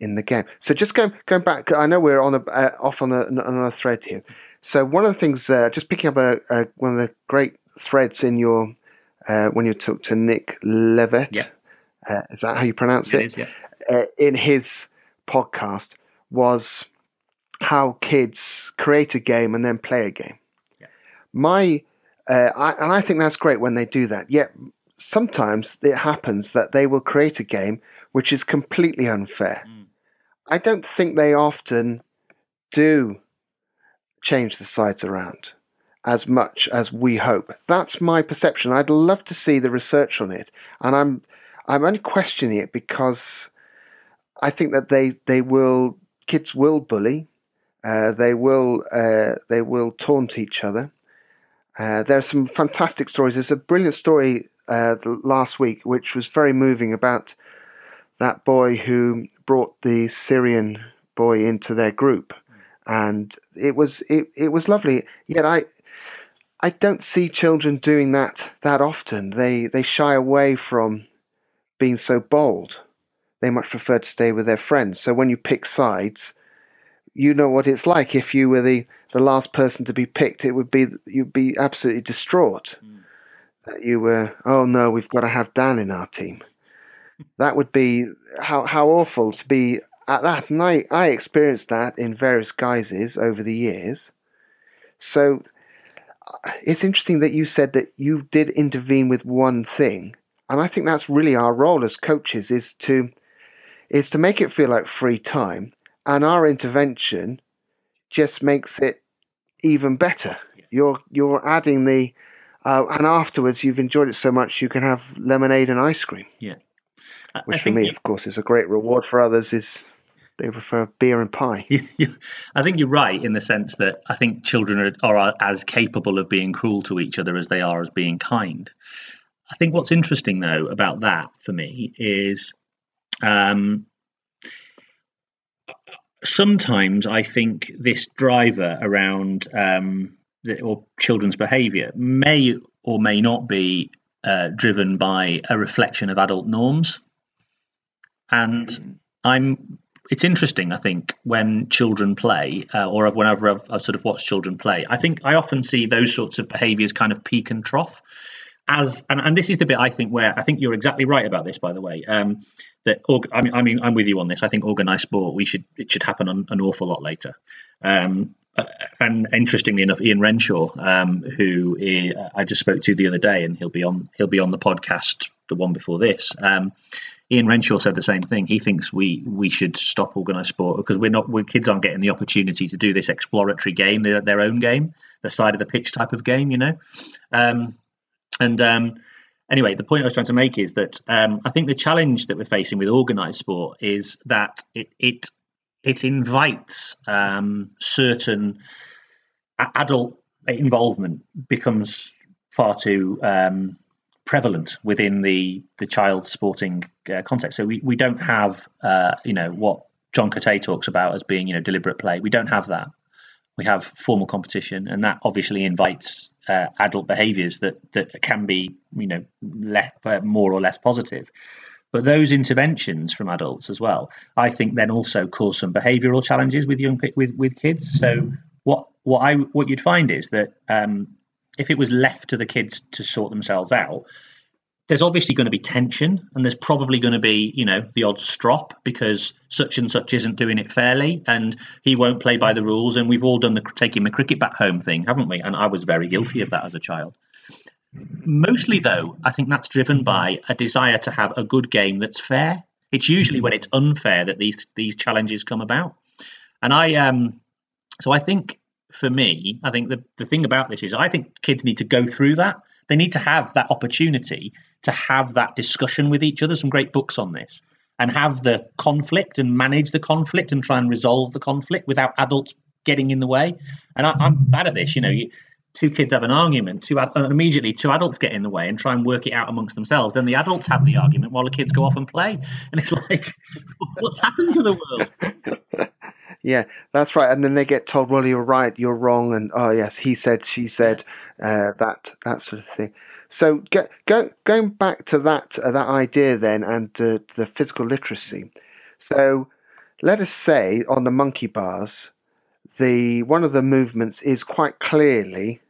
in the game. So just going back, I know we're on another thread here. So one of the things, just picking up one of the great threads in your when you talk to Nick Levitt, yeah. Is that how you pronounce it? It is, yeah. In his podcast was how kids create a game and then play a game. Yeah. I think that's great when they do that. Yet sometimes it happens that they will create a game which is completely unfair. Mm. I don't think they often do change the sides around as much as we hope. That's my perception. I'd love to see the research on it. And I'm only questioning it because I think that kids will bully. They will taunt each other. There are some fantastic stories. There's a brilliant story last week, which was very moving, about that boy who brought the Syrian boy into their group, and it was lovely. Yet I don't see children doing that often. They shy away from being so bold. They much prefer to stay with their friends. So when you pick sides, you know what it's like. If you were the last person to be picked, you'd be absolutely distraught that you were. Oh no, we've got to have Dan in our team. That would be how awful to be at that. And I experienced that in various guises over the years. So it's interesting that you said that you did intervene with one thing. And I think that's really our role as coaches, is to make it feel like free time. And our intervention just makes it even better. Yeah. You're adding and afterwards you've enjoyed it so much you can have lemonade and ice cream. Yeah. Which for me, of course, is a great reward. For others, is they prefer beer and pie. I think you're right in the sense that I think children are as capable of being cruel to each other as they are as being kind. I think what's interesting, though, about that for me is, Sometimes I think this driver around or children's behaviour may or may not be driven by a reflection of adult norms. And it's interesting, I think, when children play or whenever I've sort of watched children play, I think I often see those sorts of behaviours kind of peak and trough. And this is the bit I think where I think you're exactly right about this, by the way, that I'm with you on this. I think organised sport, it should happen an awful lot later. And interestingly enough, Ian Renshaw, I just spoke to the other day, and he'll be on the podcast, the one before this. Ian Renshaw said the same thing. He thinks we should stop organised sport because kids aren't getting the opportunity to do this exploratory game, their own game, the side of the pitch type of game, you know. Anyway, the point I was trying to make is that I think the challenge that we're facing with organised sport is that it invites certain adult involvement becomes far too prevalent within the child's sporting context. So we don't have what John Cotet talks about as being deliberate play. We don't have that. We have formal competition, and that obviously invites adult behaviours that can be more or less positive. But those interventions from adults as well, I think, then also cause some behavioural challenges with young kids. So what you'd find is that if it was left to the kids to sort themselves out, there's obviously going to be tension, and there's probably going to be the odd strop because such and such isn't doing it fairly, and he won't play by the rules. And we've all done the taking the cricket back home thing, haven't we? And I was very guilty of that as a child. Mostly, though, I think that's driven by a desire to have a good game that's fair. It's usually when it's unfair that these challenges come about. And so I think for me, I think the thing about this is I think kids need to go through that. They need to have that opportunity to have that discussion with each other. Some great books on this, and have the conflict and manage the conflict and try and resolve the conflict without adults getting in the way. And I'm bad at this, Two kids have an argument, immediately two adults get in the way and try and work it out amongst themselves. Then the adults have the argument while the kids go off and play. And it's like, what's happened to the world? Yeah, that's right. And then they get told, well, you're right, you're wrong. And, oh, yes, he said, she said, that sort of thing. So going back to that idea then and the physical literacy. So let us say on the monkey bars, one of the movements is quite clearly,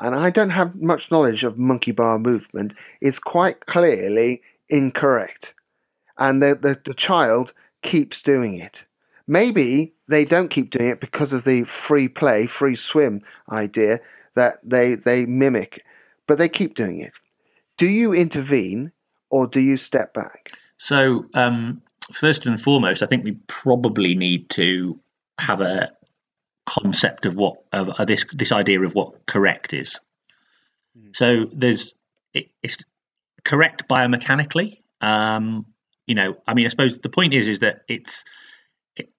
and I don't have much knowledge of monkey bar movement, is quite clearly incorrect. And the child keeps doing it. Maybe they don't keep doing it because of the free play, free swim idea that they mimic, but they keep doing it. Do you intervene or do you step back? So first and foremost, I think we probably need to have a concept of this idea of what correct is. So it's correct biomechanically. I suppose the point is that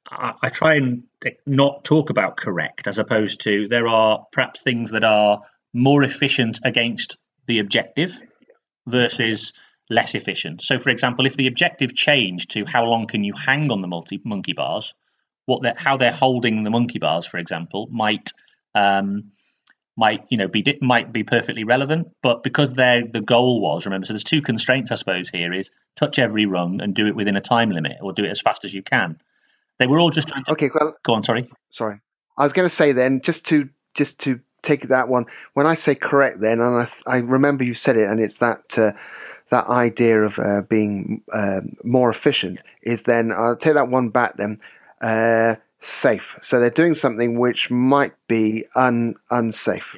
I try and not talk about correct, as opposed to there are perhaps things that are more efficient against the objective versus less efficient. So, for example, if the objective changed to how long can you hang on the monkey bars, how they're holding the monkey bars, for example, might be perfectly relevant, but because the goal was, remember, so there's two constraints, I suppose, here is touch every rung and do it within a time limit, or do it as fast as you can. They were all just trying to. Okay, well, go on. Sorry. I was going to say then, just to take that one. When I say correct, then, and I remember you said it, and it's that. That idea of being more efficient is then. I'll take that one back then. Safe. So they're doing something which might be unsafe,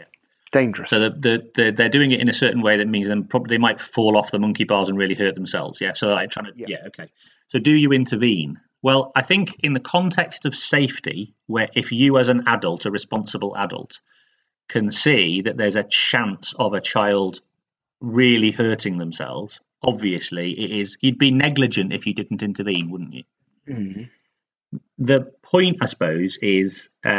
dangerous. So they're doing it in a certain way that means then probably they might fall off the monkey bars and really hurt themselves. Yeah. So I'm trying to. Yeah. Okay. So do you intervene? Well, I think in the context of safety, where if you as an adult, a responsible adult, can see that there's a chance of a child really hurting themselves, obviously it is. You'd be negligent if you didn't intervene, wouldn't you? Mm-hmm. The point, I suppose, is to,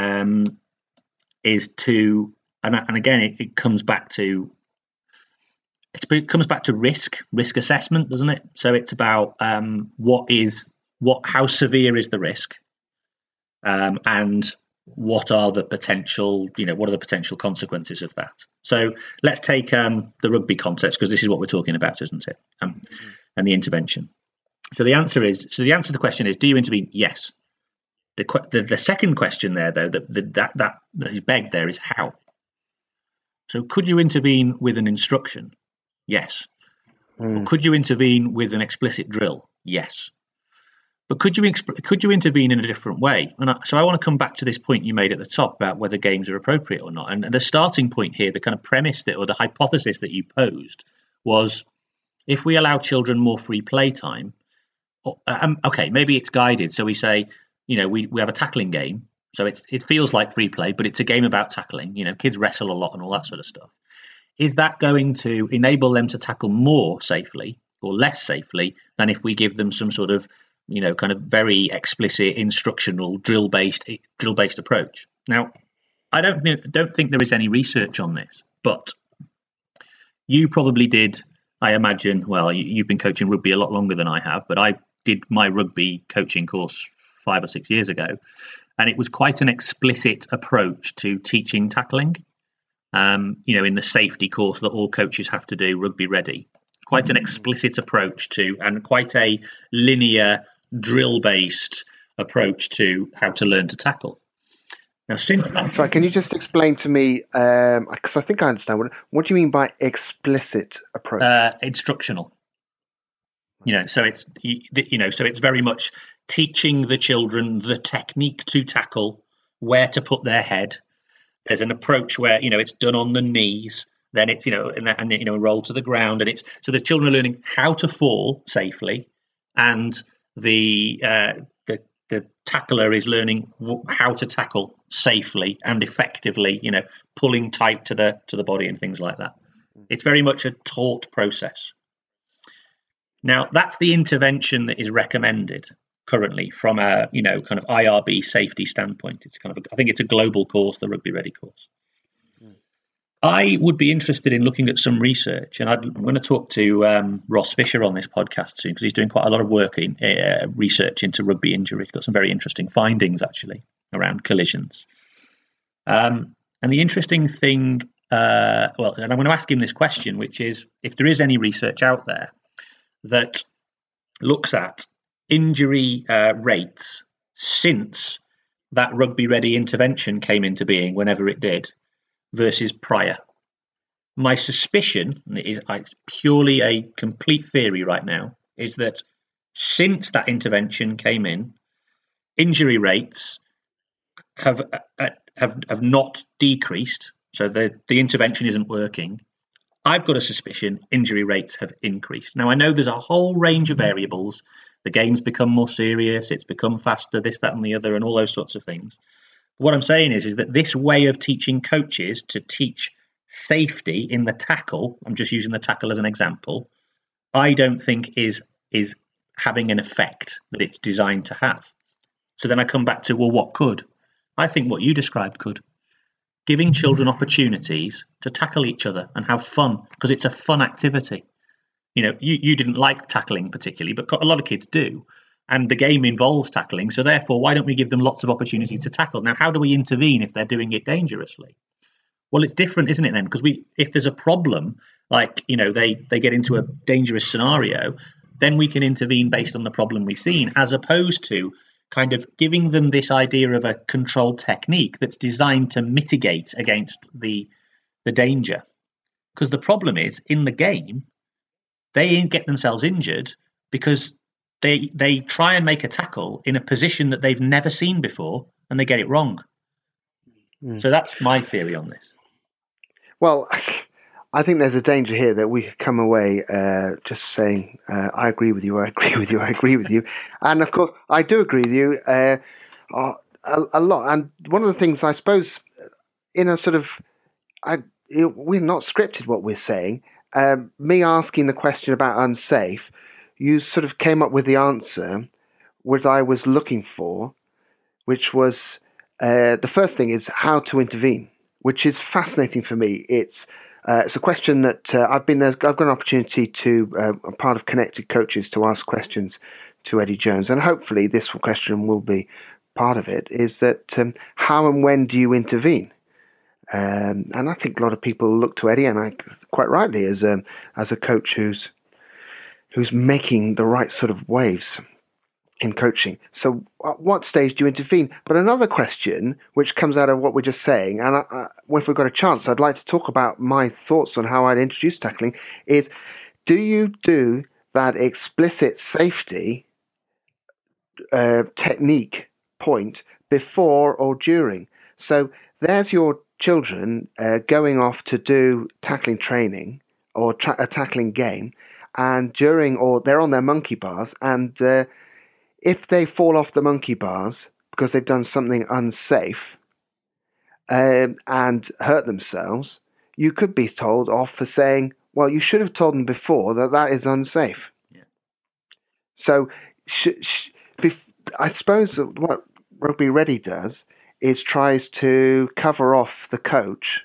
and again, it comes back to it comes back to risk assessment, doesn't it? So it's about how severe is the risk, and what are the potential consequences of that? So let's take the rugby context, because this is what we're talking about, isn't it? And the intervention. So the answer to the question is, do you intervene? Yes. The second question there, though, that is begged there, is how. So could you intervene with an instruction? Yes. Or could you intervene with an explicit drill? Yes. But could you intervene in a different way? And so I want to come back to this point you made at the top about whether games are appropriate or not. And the starting point here, the kind of premise that, or the hypothesis that you posed, was if we allow children more free play time, okay, maybe it's guided. So we say, we have a tackling game. So it feels like free play, but it's a game about tackling. Kids wrestle a lot and all that sort of stuff. Is that going to enable them to tackle more safely or less safely than if we give them some sort of kind of very explicit instructional drill-based approach? Now, I don't think there is any research on this, but you probably did, I imagine. Well, you've been coaching rugby a lot longer than I have, but I did my rugby coaching course 5 or 6 years ago, and it was quite an explicit approach to teaching tackling. In the safety course that all coaches have to do, Rugby Ready, quite an explicit approach to, and quite a linear drill-based approach to how to learn to tackle. Now, sorry, can you just explain to me, because I think I understand, what do you mean by explicit approach? Instructional. So it's very much teaching the children the technique to tackle, where to put their head. There's an approach where, it's done on the knees. Then it's, roll to the ground, and it's, so the children are learning how to fall safely, and the tackler is learning how to tackle safely and effectively, pulling tight to the body and things like that. It's very much a taught process. Now, that's the intervention that is recommended currently from a, kind of IRB safety standpoint. It's kind of, I think it's a global course, the Rugby Ready course. I would be interested in looking at some research, and I'm going to talk to Ross Fisher on this podcast soon, because he's doing quite a lot of work in research into rugby injury. He's got some very interesting findings, actually, around collisions. And the interesting thing, and I'm going to ask him this question, which is if there is any research out there that looks at injury rates since that Rugby Ready intervention came into being, whenever it did, versus prior. My suspicion, and it's purely a complete theory right now, is that since that intervention came in, injury rates have not decreased. So the intervention isn't working. I've got a suspicion injury rates have increased. Now, I know there's a whole range of variables. The game's become more serious. It's become faster, this, that, and the other, and all those sorts of things. What I'm saying is that this way of teaching coaches to teach safety in the tackle, I'm just using the tackle as an example, I don't think is having an effect that it's designed to have. So then I come back to, well, what could? I think what you described could. Giving children opportunities to tackle each other and have fun, because it's a fun activity. You didn't like tackling particularly, but a lot of kids do. And the game involves tackling, so therefore, why don't we give them lots of opportunities to tackle? Now, how do we intervene if they're doing it dangerously? Well, it's different, isn't it, then? Because if there's a problem, like, they get into a dangerous scenario, then we can intervene based on the problem we've seen, as opposed to kind of giving them this idea of a controlled technique that's designed to mitigate against the danger. Because the problem is, in the game, they get themselves injured because they try and make a tackle in a position that they've never seen before, and they get it wrong. So that's my theory on this. Well, I think there's a danger here that we come away just saying, I agree with you, I agree with you, I agree with you. And of course, I do agree with you a lot. And one of the things, I suppose, in a sort of, we've not scripted what we're saying. Me asking the question about unsafe, you sort of came up with the answer, what I was looking for, which was the first thing is how to intervene, which is fascinating for me. It's It's a question that I've got an opportunity to, I'm part of Connected Coaches, to ask questions to Eddie Jones, and hopefully this question will be part of it, is that how and when do you intervene? And I think a lot of people look to Eddie, and I, quite rightly, as a coach who's making the right sort of waves in coaching. So at what stage do you intervene? But another question, which comes out of what we're just saying, and I, if we've got a chance, I'd like to talk about my thoughts on how I'd introduce tackling, is do you do that explicit safety technique point before or during? So there's your children going off to do tackling training or a tackling game, and during, or they're on their monkey bars, and if they fall off the monkey bars because they've done something unsafe and hurt themselves, you could be told off for saying, well, you should have told them before that is unsafe. Yeah. So I suppose what Rugby Ready does is tries to cover off the coach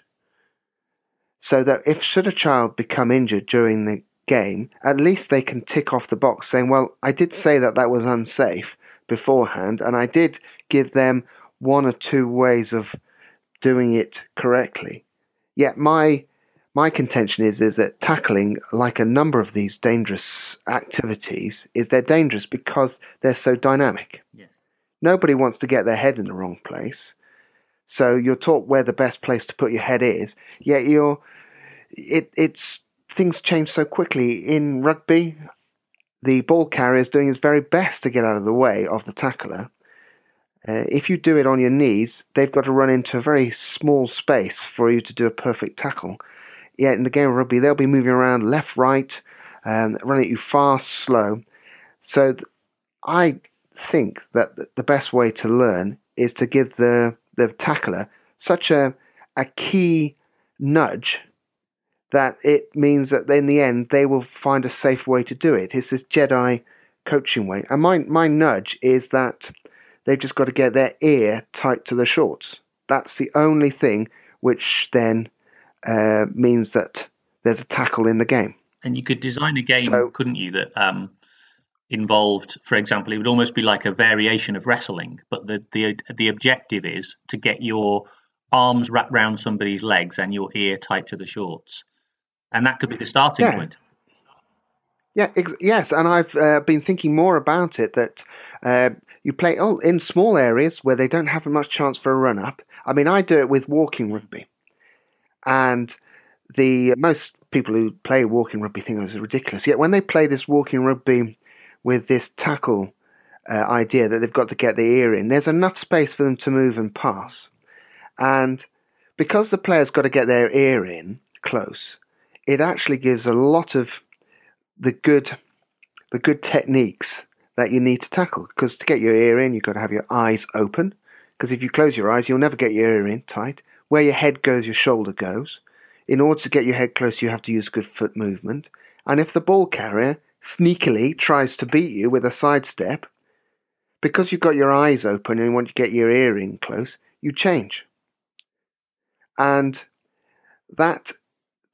so that if should a child become injured during the game, at least they can tick off the box saying, well, I did say that was unsafe beforehand, and I did give them one or two ways of doing it correctly. Yet my contention is that tackling, like a number of these dangerous activities, is they're dangerous because they're so dynamic. Yeah. Nobody wants to get their head in the wrong place, so you're taught where the best place to put your head is, yet it's things change so quickly. In rugby, the ball carrier is doing his very best to get out of the way of the tackler. If you do it on your knees, they've got to run into a very small space for you to do a perfect tackle. Yet in the game of rugby, they'll be moving around left, right, running at you fast, slow. So I think that the best way to learn is to give the tackler such a key nudge that it means that in the end they will find a safe way to do it. It's this Jedi coaching way. And my nudge is that they've just got to get their ear tight to the shorts. That's the only thing which then means that there's a tackle in the game. And you could design a game, couldn't you, that involved, for example, it would almost be like a variation of wrestling, but the objective is to get your arms wrapped around somebody's legs and your ear tight to the shorts. And that could be the starting point. Yeah, yes. And I've been thinking more about it, that you play in small areas where they don't have much chance for a run-up. I mean, I do it with walking rugby. And most people who play walking rugby think it's ridiculous. Yet when they play this walking rugby with this tackle idea that they've got to get the ear in, there's enough space for them to move and pass. And because the player's got to get their ear in close, it actually gives a lot of the good techniques that you need to tackle. Because to get your ear in, you've got to have your eyes open. Because if you close your eyes, you'll never get your ear in tight. Where your head goes, your shoulder goes. In order to get your head close, you have to use good foot movement. And if the ball carrier sneakily tries to beat you with a sidestep, because you've got your eyes open and you want to get your ear in close, you change. And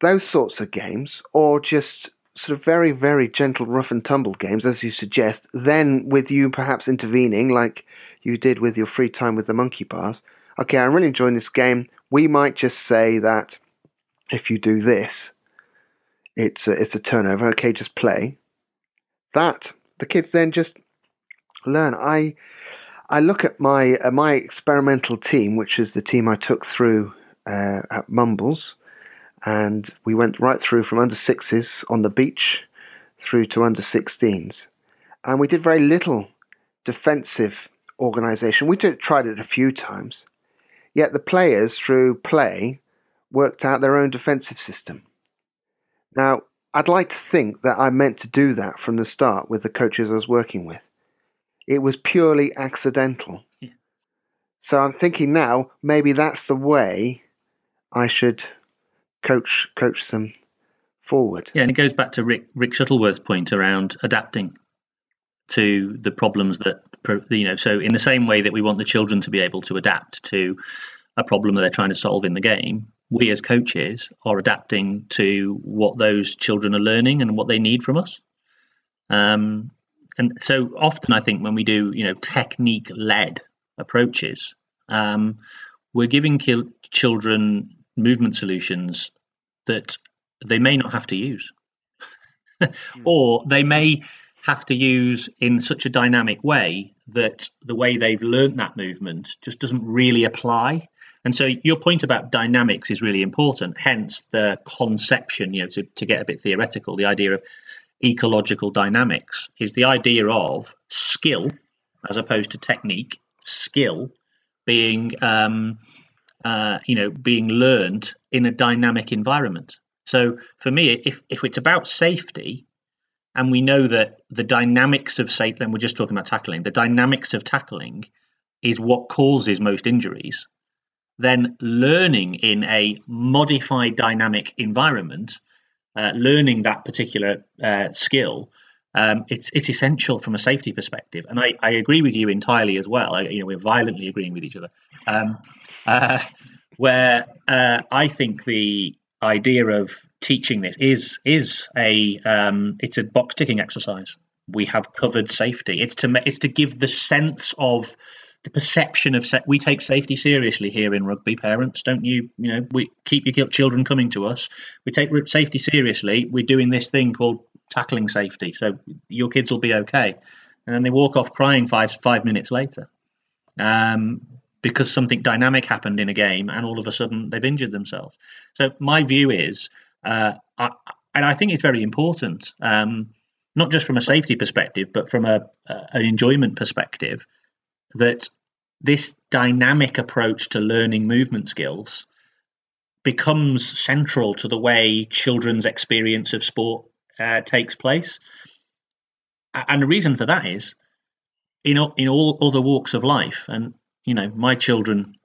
those sorts of games, or just sort of very, very gentle rough and tumble games, as you suggest, then with you perhaps intervening like you did with your free time with the monkey bars. Okay, I'm really enjoying this game. We might just say that if you do this, it's a turnover. Okay, just play. That, the kids then just learn. I look at my experimental team, which is the team I took through at Mumbles, and we went right through from under sixes on the beach through to under 16s, and we did very little defensive organisation. We tried it a few times, yet the players through play worked out their own defensive system. Now, I'd like to think that I meant to do that from the start with the coaches I was working with. It was purely accidental. Yeah. So I'm thinking now, maybe that's the way I should coach them forward. Yeah, and it goes back to Rick Shuttleworth's point around adapting to the problems that, so in the same way that we want the children to be able to adapt to a problem that they're trying to solve in the game, we as coaches are adapting to what those children are learning and what they need from us. And so often I think when we do, technique-led approaches, we're giving children movement solutions that they may not have to use or they may have to use in such a dynamic way that the way they've learned that movement just doesn't really apply. And so your point about dynamics is really important, hence the conception, to get a bit theoretical, the idea of ecological dynamics is the idea of skill as opposed to technique, skill being being learned in a dynamic environment. So for me, if it's about safety, and we know that the dynamics of safety, and we're just talking about tackling, the dynamics of tackling is what causes most injuries, then learning in a modified dynamic environment, learning that particular skill, it's essential from a safety perspective. And I agree with you entirely as well. We're violently agreeing with each other. I think the idea of teaching this is it's a box ticking exercise. We have covered safety. It's to give the sense of the perception of we take safety seriously here in rugby. Parents, don't you? We keep your children coming to us. We take safety seriously. We're doing this thing called tackling safety, so your kids will be okay. And then they walk off crying five minutes later, because something dynamic happened in a game, and all of a sudden they've injured themselves. So my view is, and I think it's very important, not just from a safety perspective, but from an enjoyment perspective, that this dynamic approach to learning movement skills becomes central to the way children's experience of sport takes place. And the reason for that is in all other walks of life. And, my children,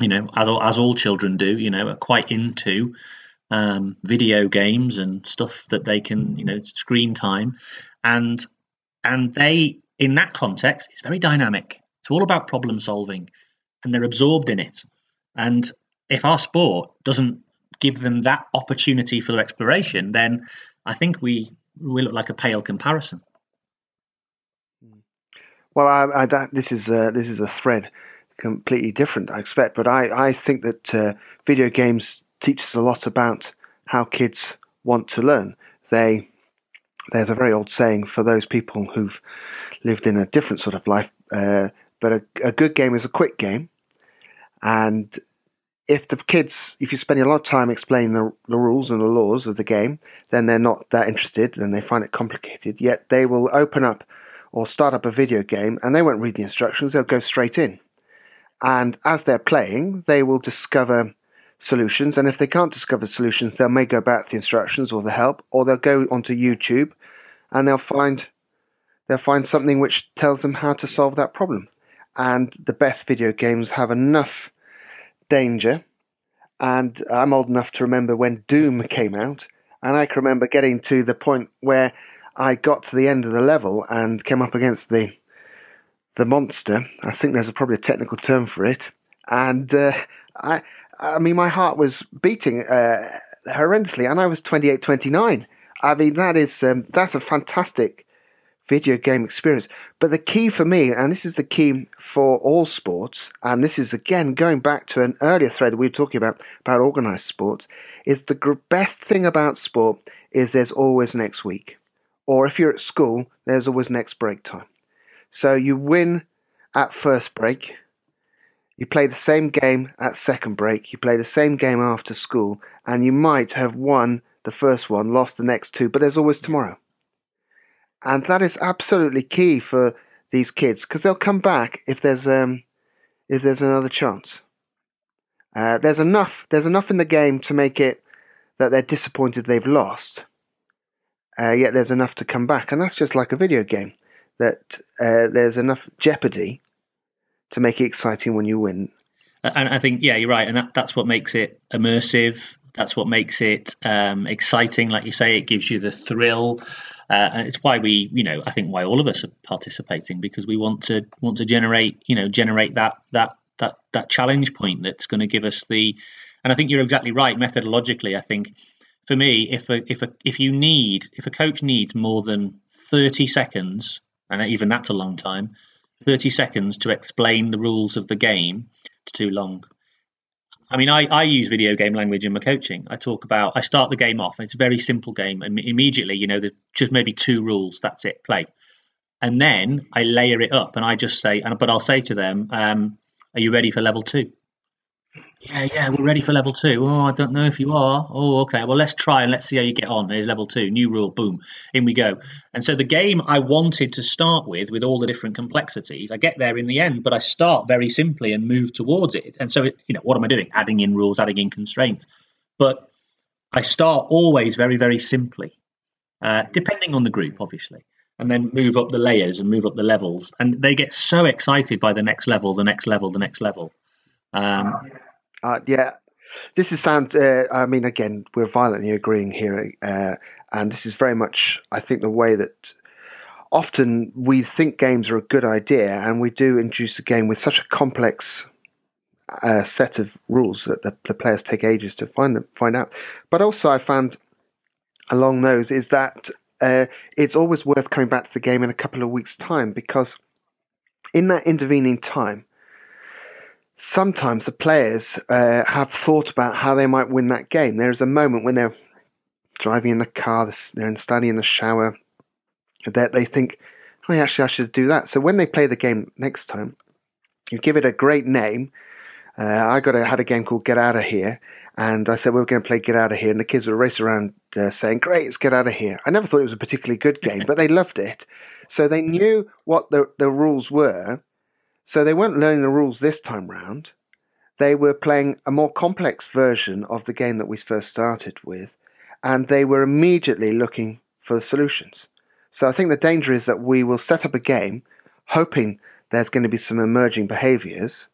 as all children do, are quite into video games and stuff that they can, screen time. And they, in that context, it's very dynamic. It's all about problem solving, and they're absorbed in it. And if our sport doesn't give them that opportunity for exploration, then I think we look like a pale comparison. Well, this is a thread completely different, I expect. But I think that video games teach us a lot about how kids want to learn. There's a very old saying for those people who've lived in a different sort of life, but a good game is a quick game. And if you spend a lot of time explaining the rules and the laws of the game, then they're not that interested and they find it complicated. Yet they will open up or start up a video game and they won't read the instructions. They'll go straight in. And as they're playing, they will discover solutions. And if they can't discover solutions, they may go back to the instructions or the help, or they'll go onto YouTube and they'll find something which tells them how to solve that problem. And the best video games have enough danger. And I'm old enough to remember when Doom came out, and I can remember getting to the point where I got to the end of the level and came up against the monster. I think there's probably a technical term for it. And I mean, my heart was beating horrendously, and I was 28, 29. I mean, that's a fantastic video game experience. But the key for me, and this is the key for all sports, and this is, again, going back to an earlier thread we were talking about organised sports, is the best thing about sport is there's always next week. Or if you're at school, there's always next break time. So you win at first break, you play the same game at second break, you play the same game after school, and you might have won the first one, lost the next two, but there's always tomorrow. And that is absolutely key for these kids, because they'll come back if there's another chance. There's enough in the game to make it that they're disappointed they've lost, yet there's enough to come back. And that's just like a video game, that there's enough jeopardy to make it exciting when you win. And I think, yeah, you're right. And that's what makes it immersive. That's what makes it exciting. Like you say, it gives you the thrill. And it's why I think why all of us are participating, because we want to generate that challenge point that's going to give us the, And I think you're exactly right methodologically. I think for me, if a coach needs more than 30 seconds, and even that's a long time, 30 seconds to explain the rules of the game, it's too long. I mean, I use video game language in my coaching. I start the game off, and it's a very simple game. And immediately, there's just maybe two rules. That's it, play. And then I layer it up, and I just say, but I'll say to them, are you ready for level two? Yeah, we're ready for level two. Oh, I don't know if you are. Oh, okay. Well, let's try and let's see how you get on. Here's level two, new rule, boom, in we go. And so the game I wanted to start with all the different complexities, I get there in the end, but I start very simply and move towards it. And so, what am I doing? Adding in rules, adding in constraints. But I start always very, very simply, depending on the group, obviously, and then move up the layers and move up the levels. And they get so excited by the next level, the next level, the next level. This is sound. I mean, again, we're violently agreeing here, and this is very much, I think, the way that often we think games are a good idea, and we do introduce a game with such a complex set of rules that the players take ages to find out. But also, I found along those is that it's always worth coming back to the game in a couple of weeks' time, because in that intervening time, sometimes the players have thought about how they might win that game. There is a moment when they're driving in the car, they're standing in the shower, that they think, I should do that. So when they play the game next time, you give it a great name. I had a game called Get Out of Here, and I said, we're going to play Get Out of Here, and the kids would race around saying, great, it's Get Out of Here. I never thought it was a particularly good game, but they loved it. So they knew what the rules were. So they weren't learning the rules this time round. They were playing a more complex version of the game that we first started with, and they were immediately looking for solutions. So I think the danger is that we will set up a game hoping there's going to be some emerging behaviours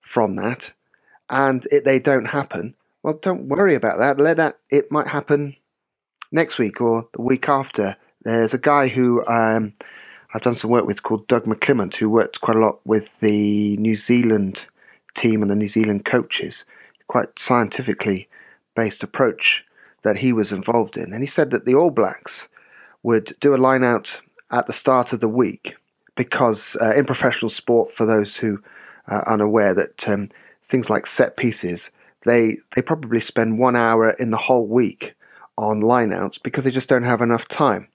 from that, and if they don't happen, well, don't worry about that. It might happen next week or the week after. There's a guy who... I've done some work with called Doug McClymont, who worked quite a lot with the New Zealand team and the New Zealand coaches, quite scientifically based approach that he was involved in. And he said that the All Blacks would do a line out at the start of the week because in professional sport, for those who are unaware, that things like set pieces, they probably spend 1 hour in the whole week on line outs because they just don't have enough time.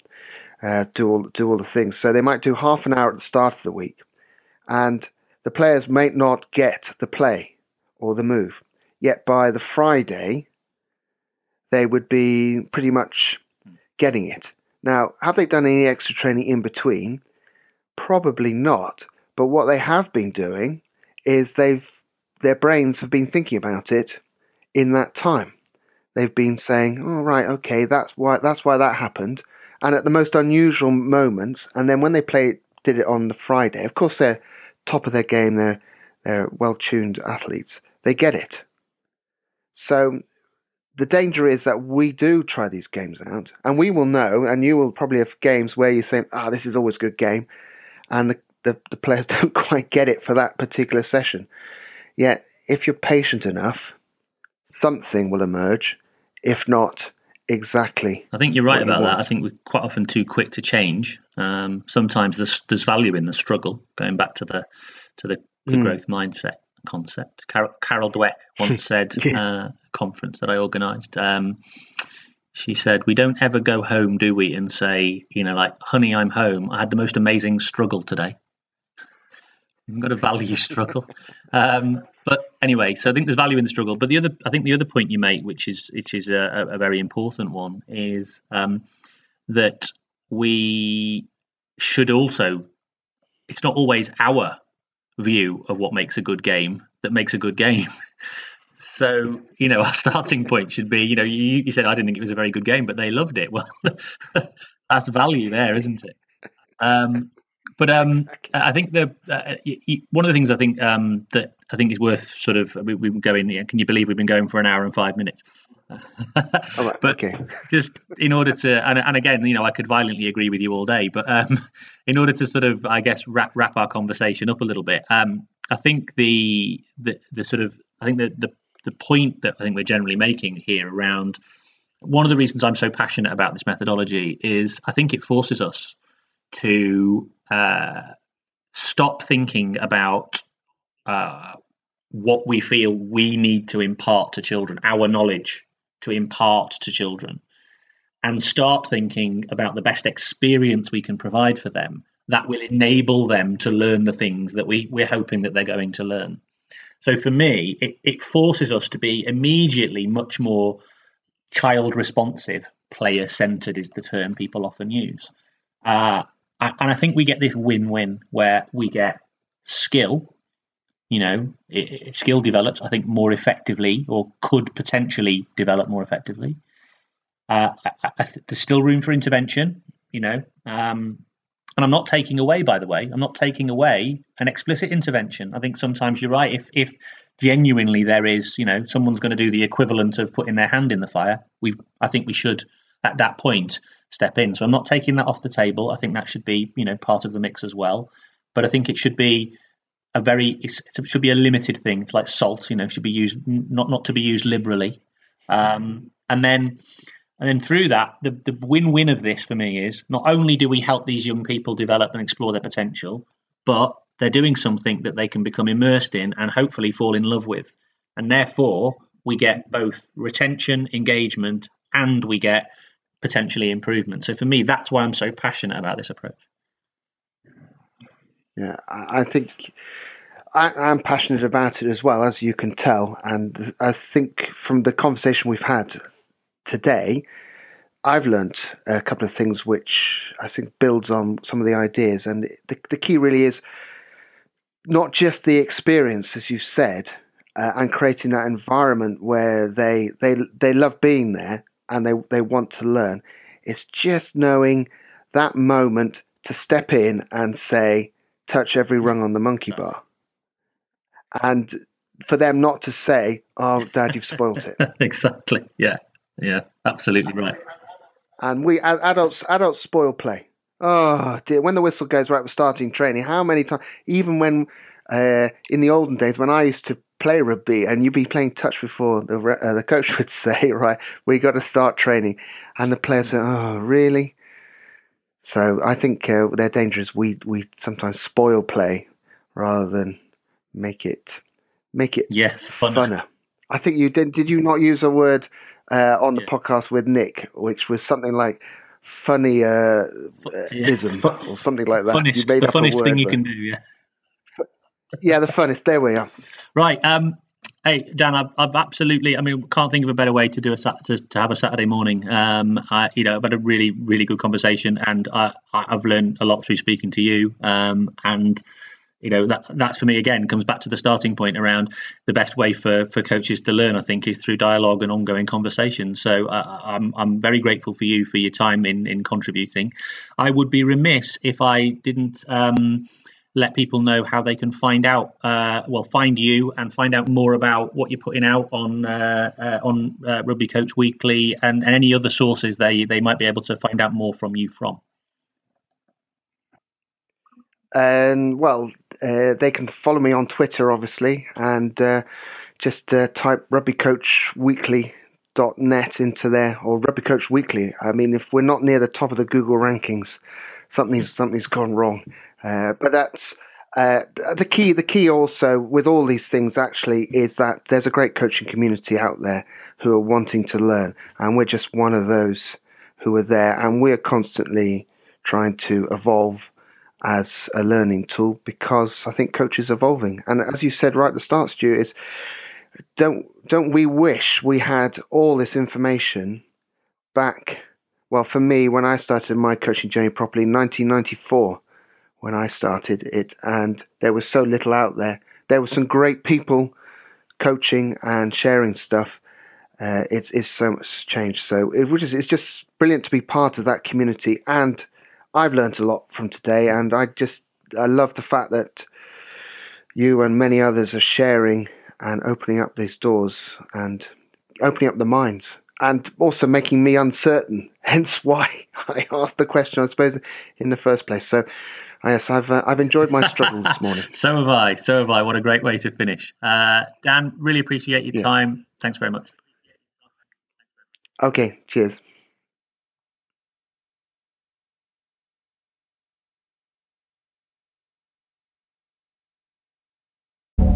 Do all the things. So they might do half an hour at the start of the week, and the players may not get the play or the move. Yet by the Friday, they would be pretty much getting it. Now, have they done any extra training in between? Probably not. But what they have been doing is their brains have been thinking about it in that time. They've been saying, "Oh, right, okay, that's why that happened." And at the most unusual moments, and then when they did it on the Friday, of course they're top of their game, they're well-tuned athletes, they get it. So the danger is that we do try these games out, and we will know, and you will probably have games where you think, this is always a good game, and the players don't quite get it for that particular session. Yet, if you're patient enough, something will emerge. If not... Exactly. I think you're right about that. I think we're quite often too quick to change. Sometimes there's value in the struggle, going back to the growth mindset concept. Carol Dweck once said a conference that I organised, she said, we don't ever go home, do we, and say, honey, I'm home. I had the most amazing struggle today. I've got a value struggle. But anyway, so I think there's value in the struggle. But I think the other point you make, which is a very important one, is that we should also. It's not always our view of what makes a good game that makes a good game. So our starting point should be, you said I didn't think it was a very good game, but they loved it. Well, that's value there, isn't it? I think one of the things I think that I think is worth sort of, we've been going, can you believe we've been going for an hour and 5 minutes? All right, but okay. Just in order to, and again, I could violently agree with you all day, but in order to sort of, I guess, wrap our conversation up a little bit, I think the sort of, I think the the point that I think we're generally making here around one of the reasons I'm so passionate about this methodology is I think it forces us to stop thinking about what we feel we need to impart to children, our knowledge to impart to children, and start thinking about the best experience we can provide for them that will enable them to learn the things that we're hoping that they're going to learn. So for me, it forces us to be immediately much more child responsive. Player centered is the term people often use. And I think we get this win-win where we get skill, skill develops, I think, more effectively, or could potentially develop more effectively. There's still room for intervention, and I'm not taking away, by the way, an explicit intervention. I think sometimes you're right. If genuinely there is, someone's going to do the equivalent of putting their hand in the fire, I think we should at that point step in. So I'm not taking that off the table. I think that should be, part of the mix as well. But I think it should be a limited thing. It's like salt, should be used, not to be used liberally. And then through that, the win-win of this for me is not only do we help these young people develop and explore their potential, but they're doing something that they can become immersed in and hopefully fall in love with. And therefore, we get both retention, engagement, and we get potentially improvement. So for me, that's why I'm so passionate about this approach. Yeah, I think I'm passionate about it as well, as you can tell. And I think from the conversation we've had today, I've learnt a couple of things which I think builds on some of the ideas. And the key really is not just the experience, as you said, and creating that environment where they love being there and they want to learn. It's just knowing that moment to step in and say, touch every rung on the monkey bar. And for them not to say, oh, Dad, you've spoiled it. Exactly, yeah. Yeah, absolutely right. And we adults spoil play. Oh dear! When the whistle goes, right, we're starting training. How many times? Even when in the olden days, when I used to play rugby, and you'd be playing touch before the coach would say, "Right, we got to start training," and the players say, "Oh, really?" So I think their danger is we sometimes spoil play rather than make it funner. I think you did. Did you not use a word? On the podcast with Nick, which was something like funny-ism or something like that. Funnest, the funniest thing you can do, yeah. Yeah, the funnest. There we are. Right. Hey, Dan, I've absolutely, can't think of a better way to do to have a Saturday morning. I've had a really, really good conversation, and I've learned a lot through speaking to you. And that for me, again, comes back to the starting point around the best way for coaches to learn, I think, is through dialogue and ongoing conversation. So I'm very grateful for you for your time in contributing. I would be remiss if I didn't let people know how they can find you and find out more about what you're putting out on Rugby Coach Weekly and any other sources they might be able to find out more from you from. They can follow me on Twitter, obviously, and just type rugbycoachweekly.net into there, or Rugby Coach Weekly. I mean, if we're not near the top of the Google rankings, something's gone wrong. But that's the key also with all these things, actually, is that there's a great coaching community out there who are wanting to learn, and we're just one of those who are there, and we're constantly trying to evolve as a learning tool, because I think coaches are evolving. And as you said right at the start, Stu, is don't we wish we had all this information back? Well, for me, when I started my coaching journey properly in 1994, when I started it, and there was so little out there. There were some great people coaching and sharing stuff. It's so much changed. So it's just brilliant to be part of that community, and I've learned a lot from today, and I love the fact that you and many others are sharing and opening up these doors and opening up the minds, and also making me uncertain, hence why I asked the question, I suppose, in the first place. So Yes, I've enjoyed my struggle this morning. So have I. What a great way to finish. Dan, really appreciate your time. Thanks very much. Okay, cheers.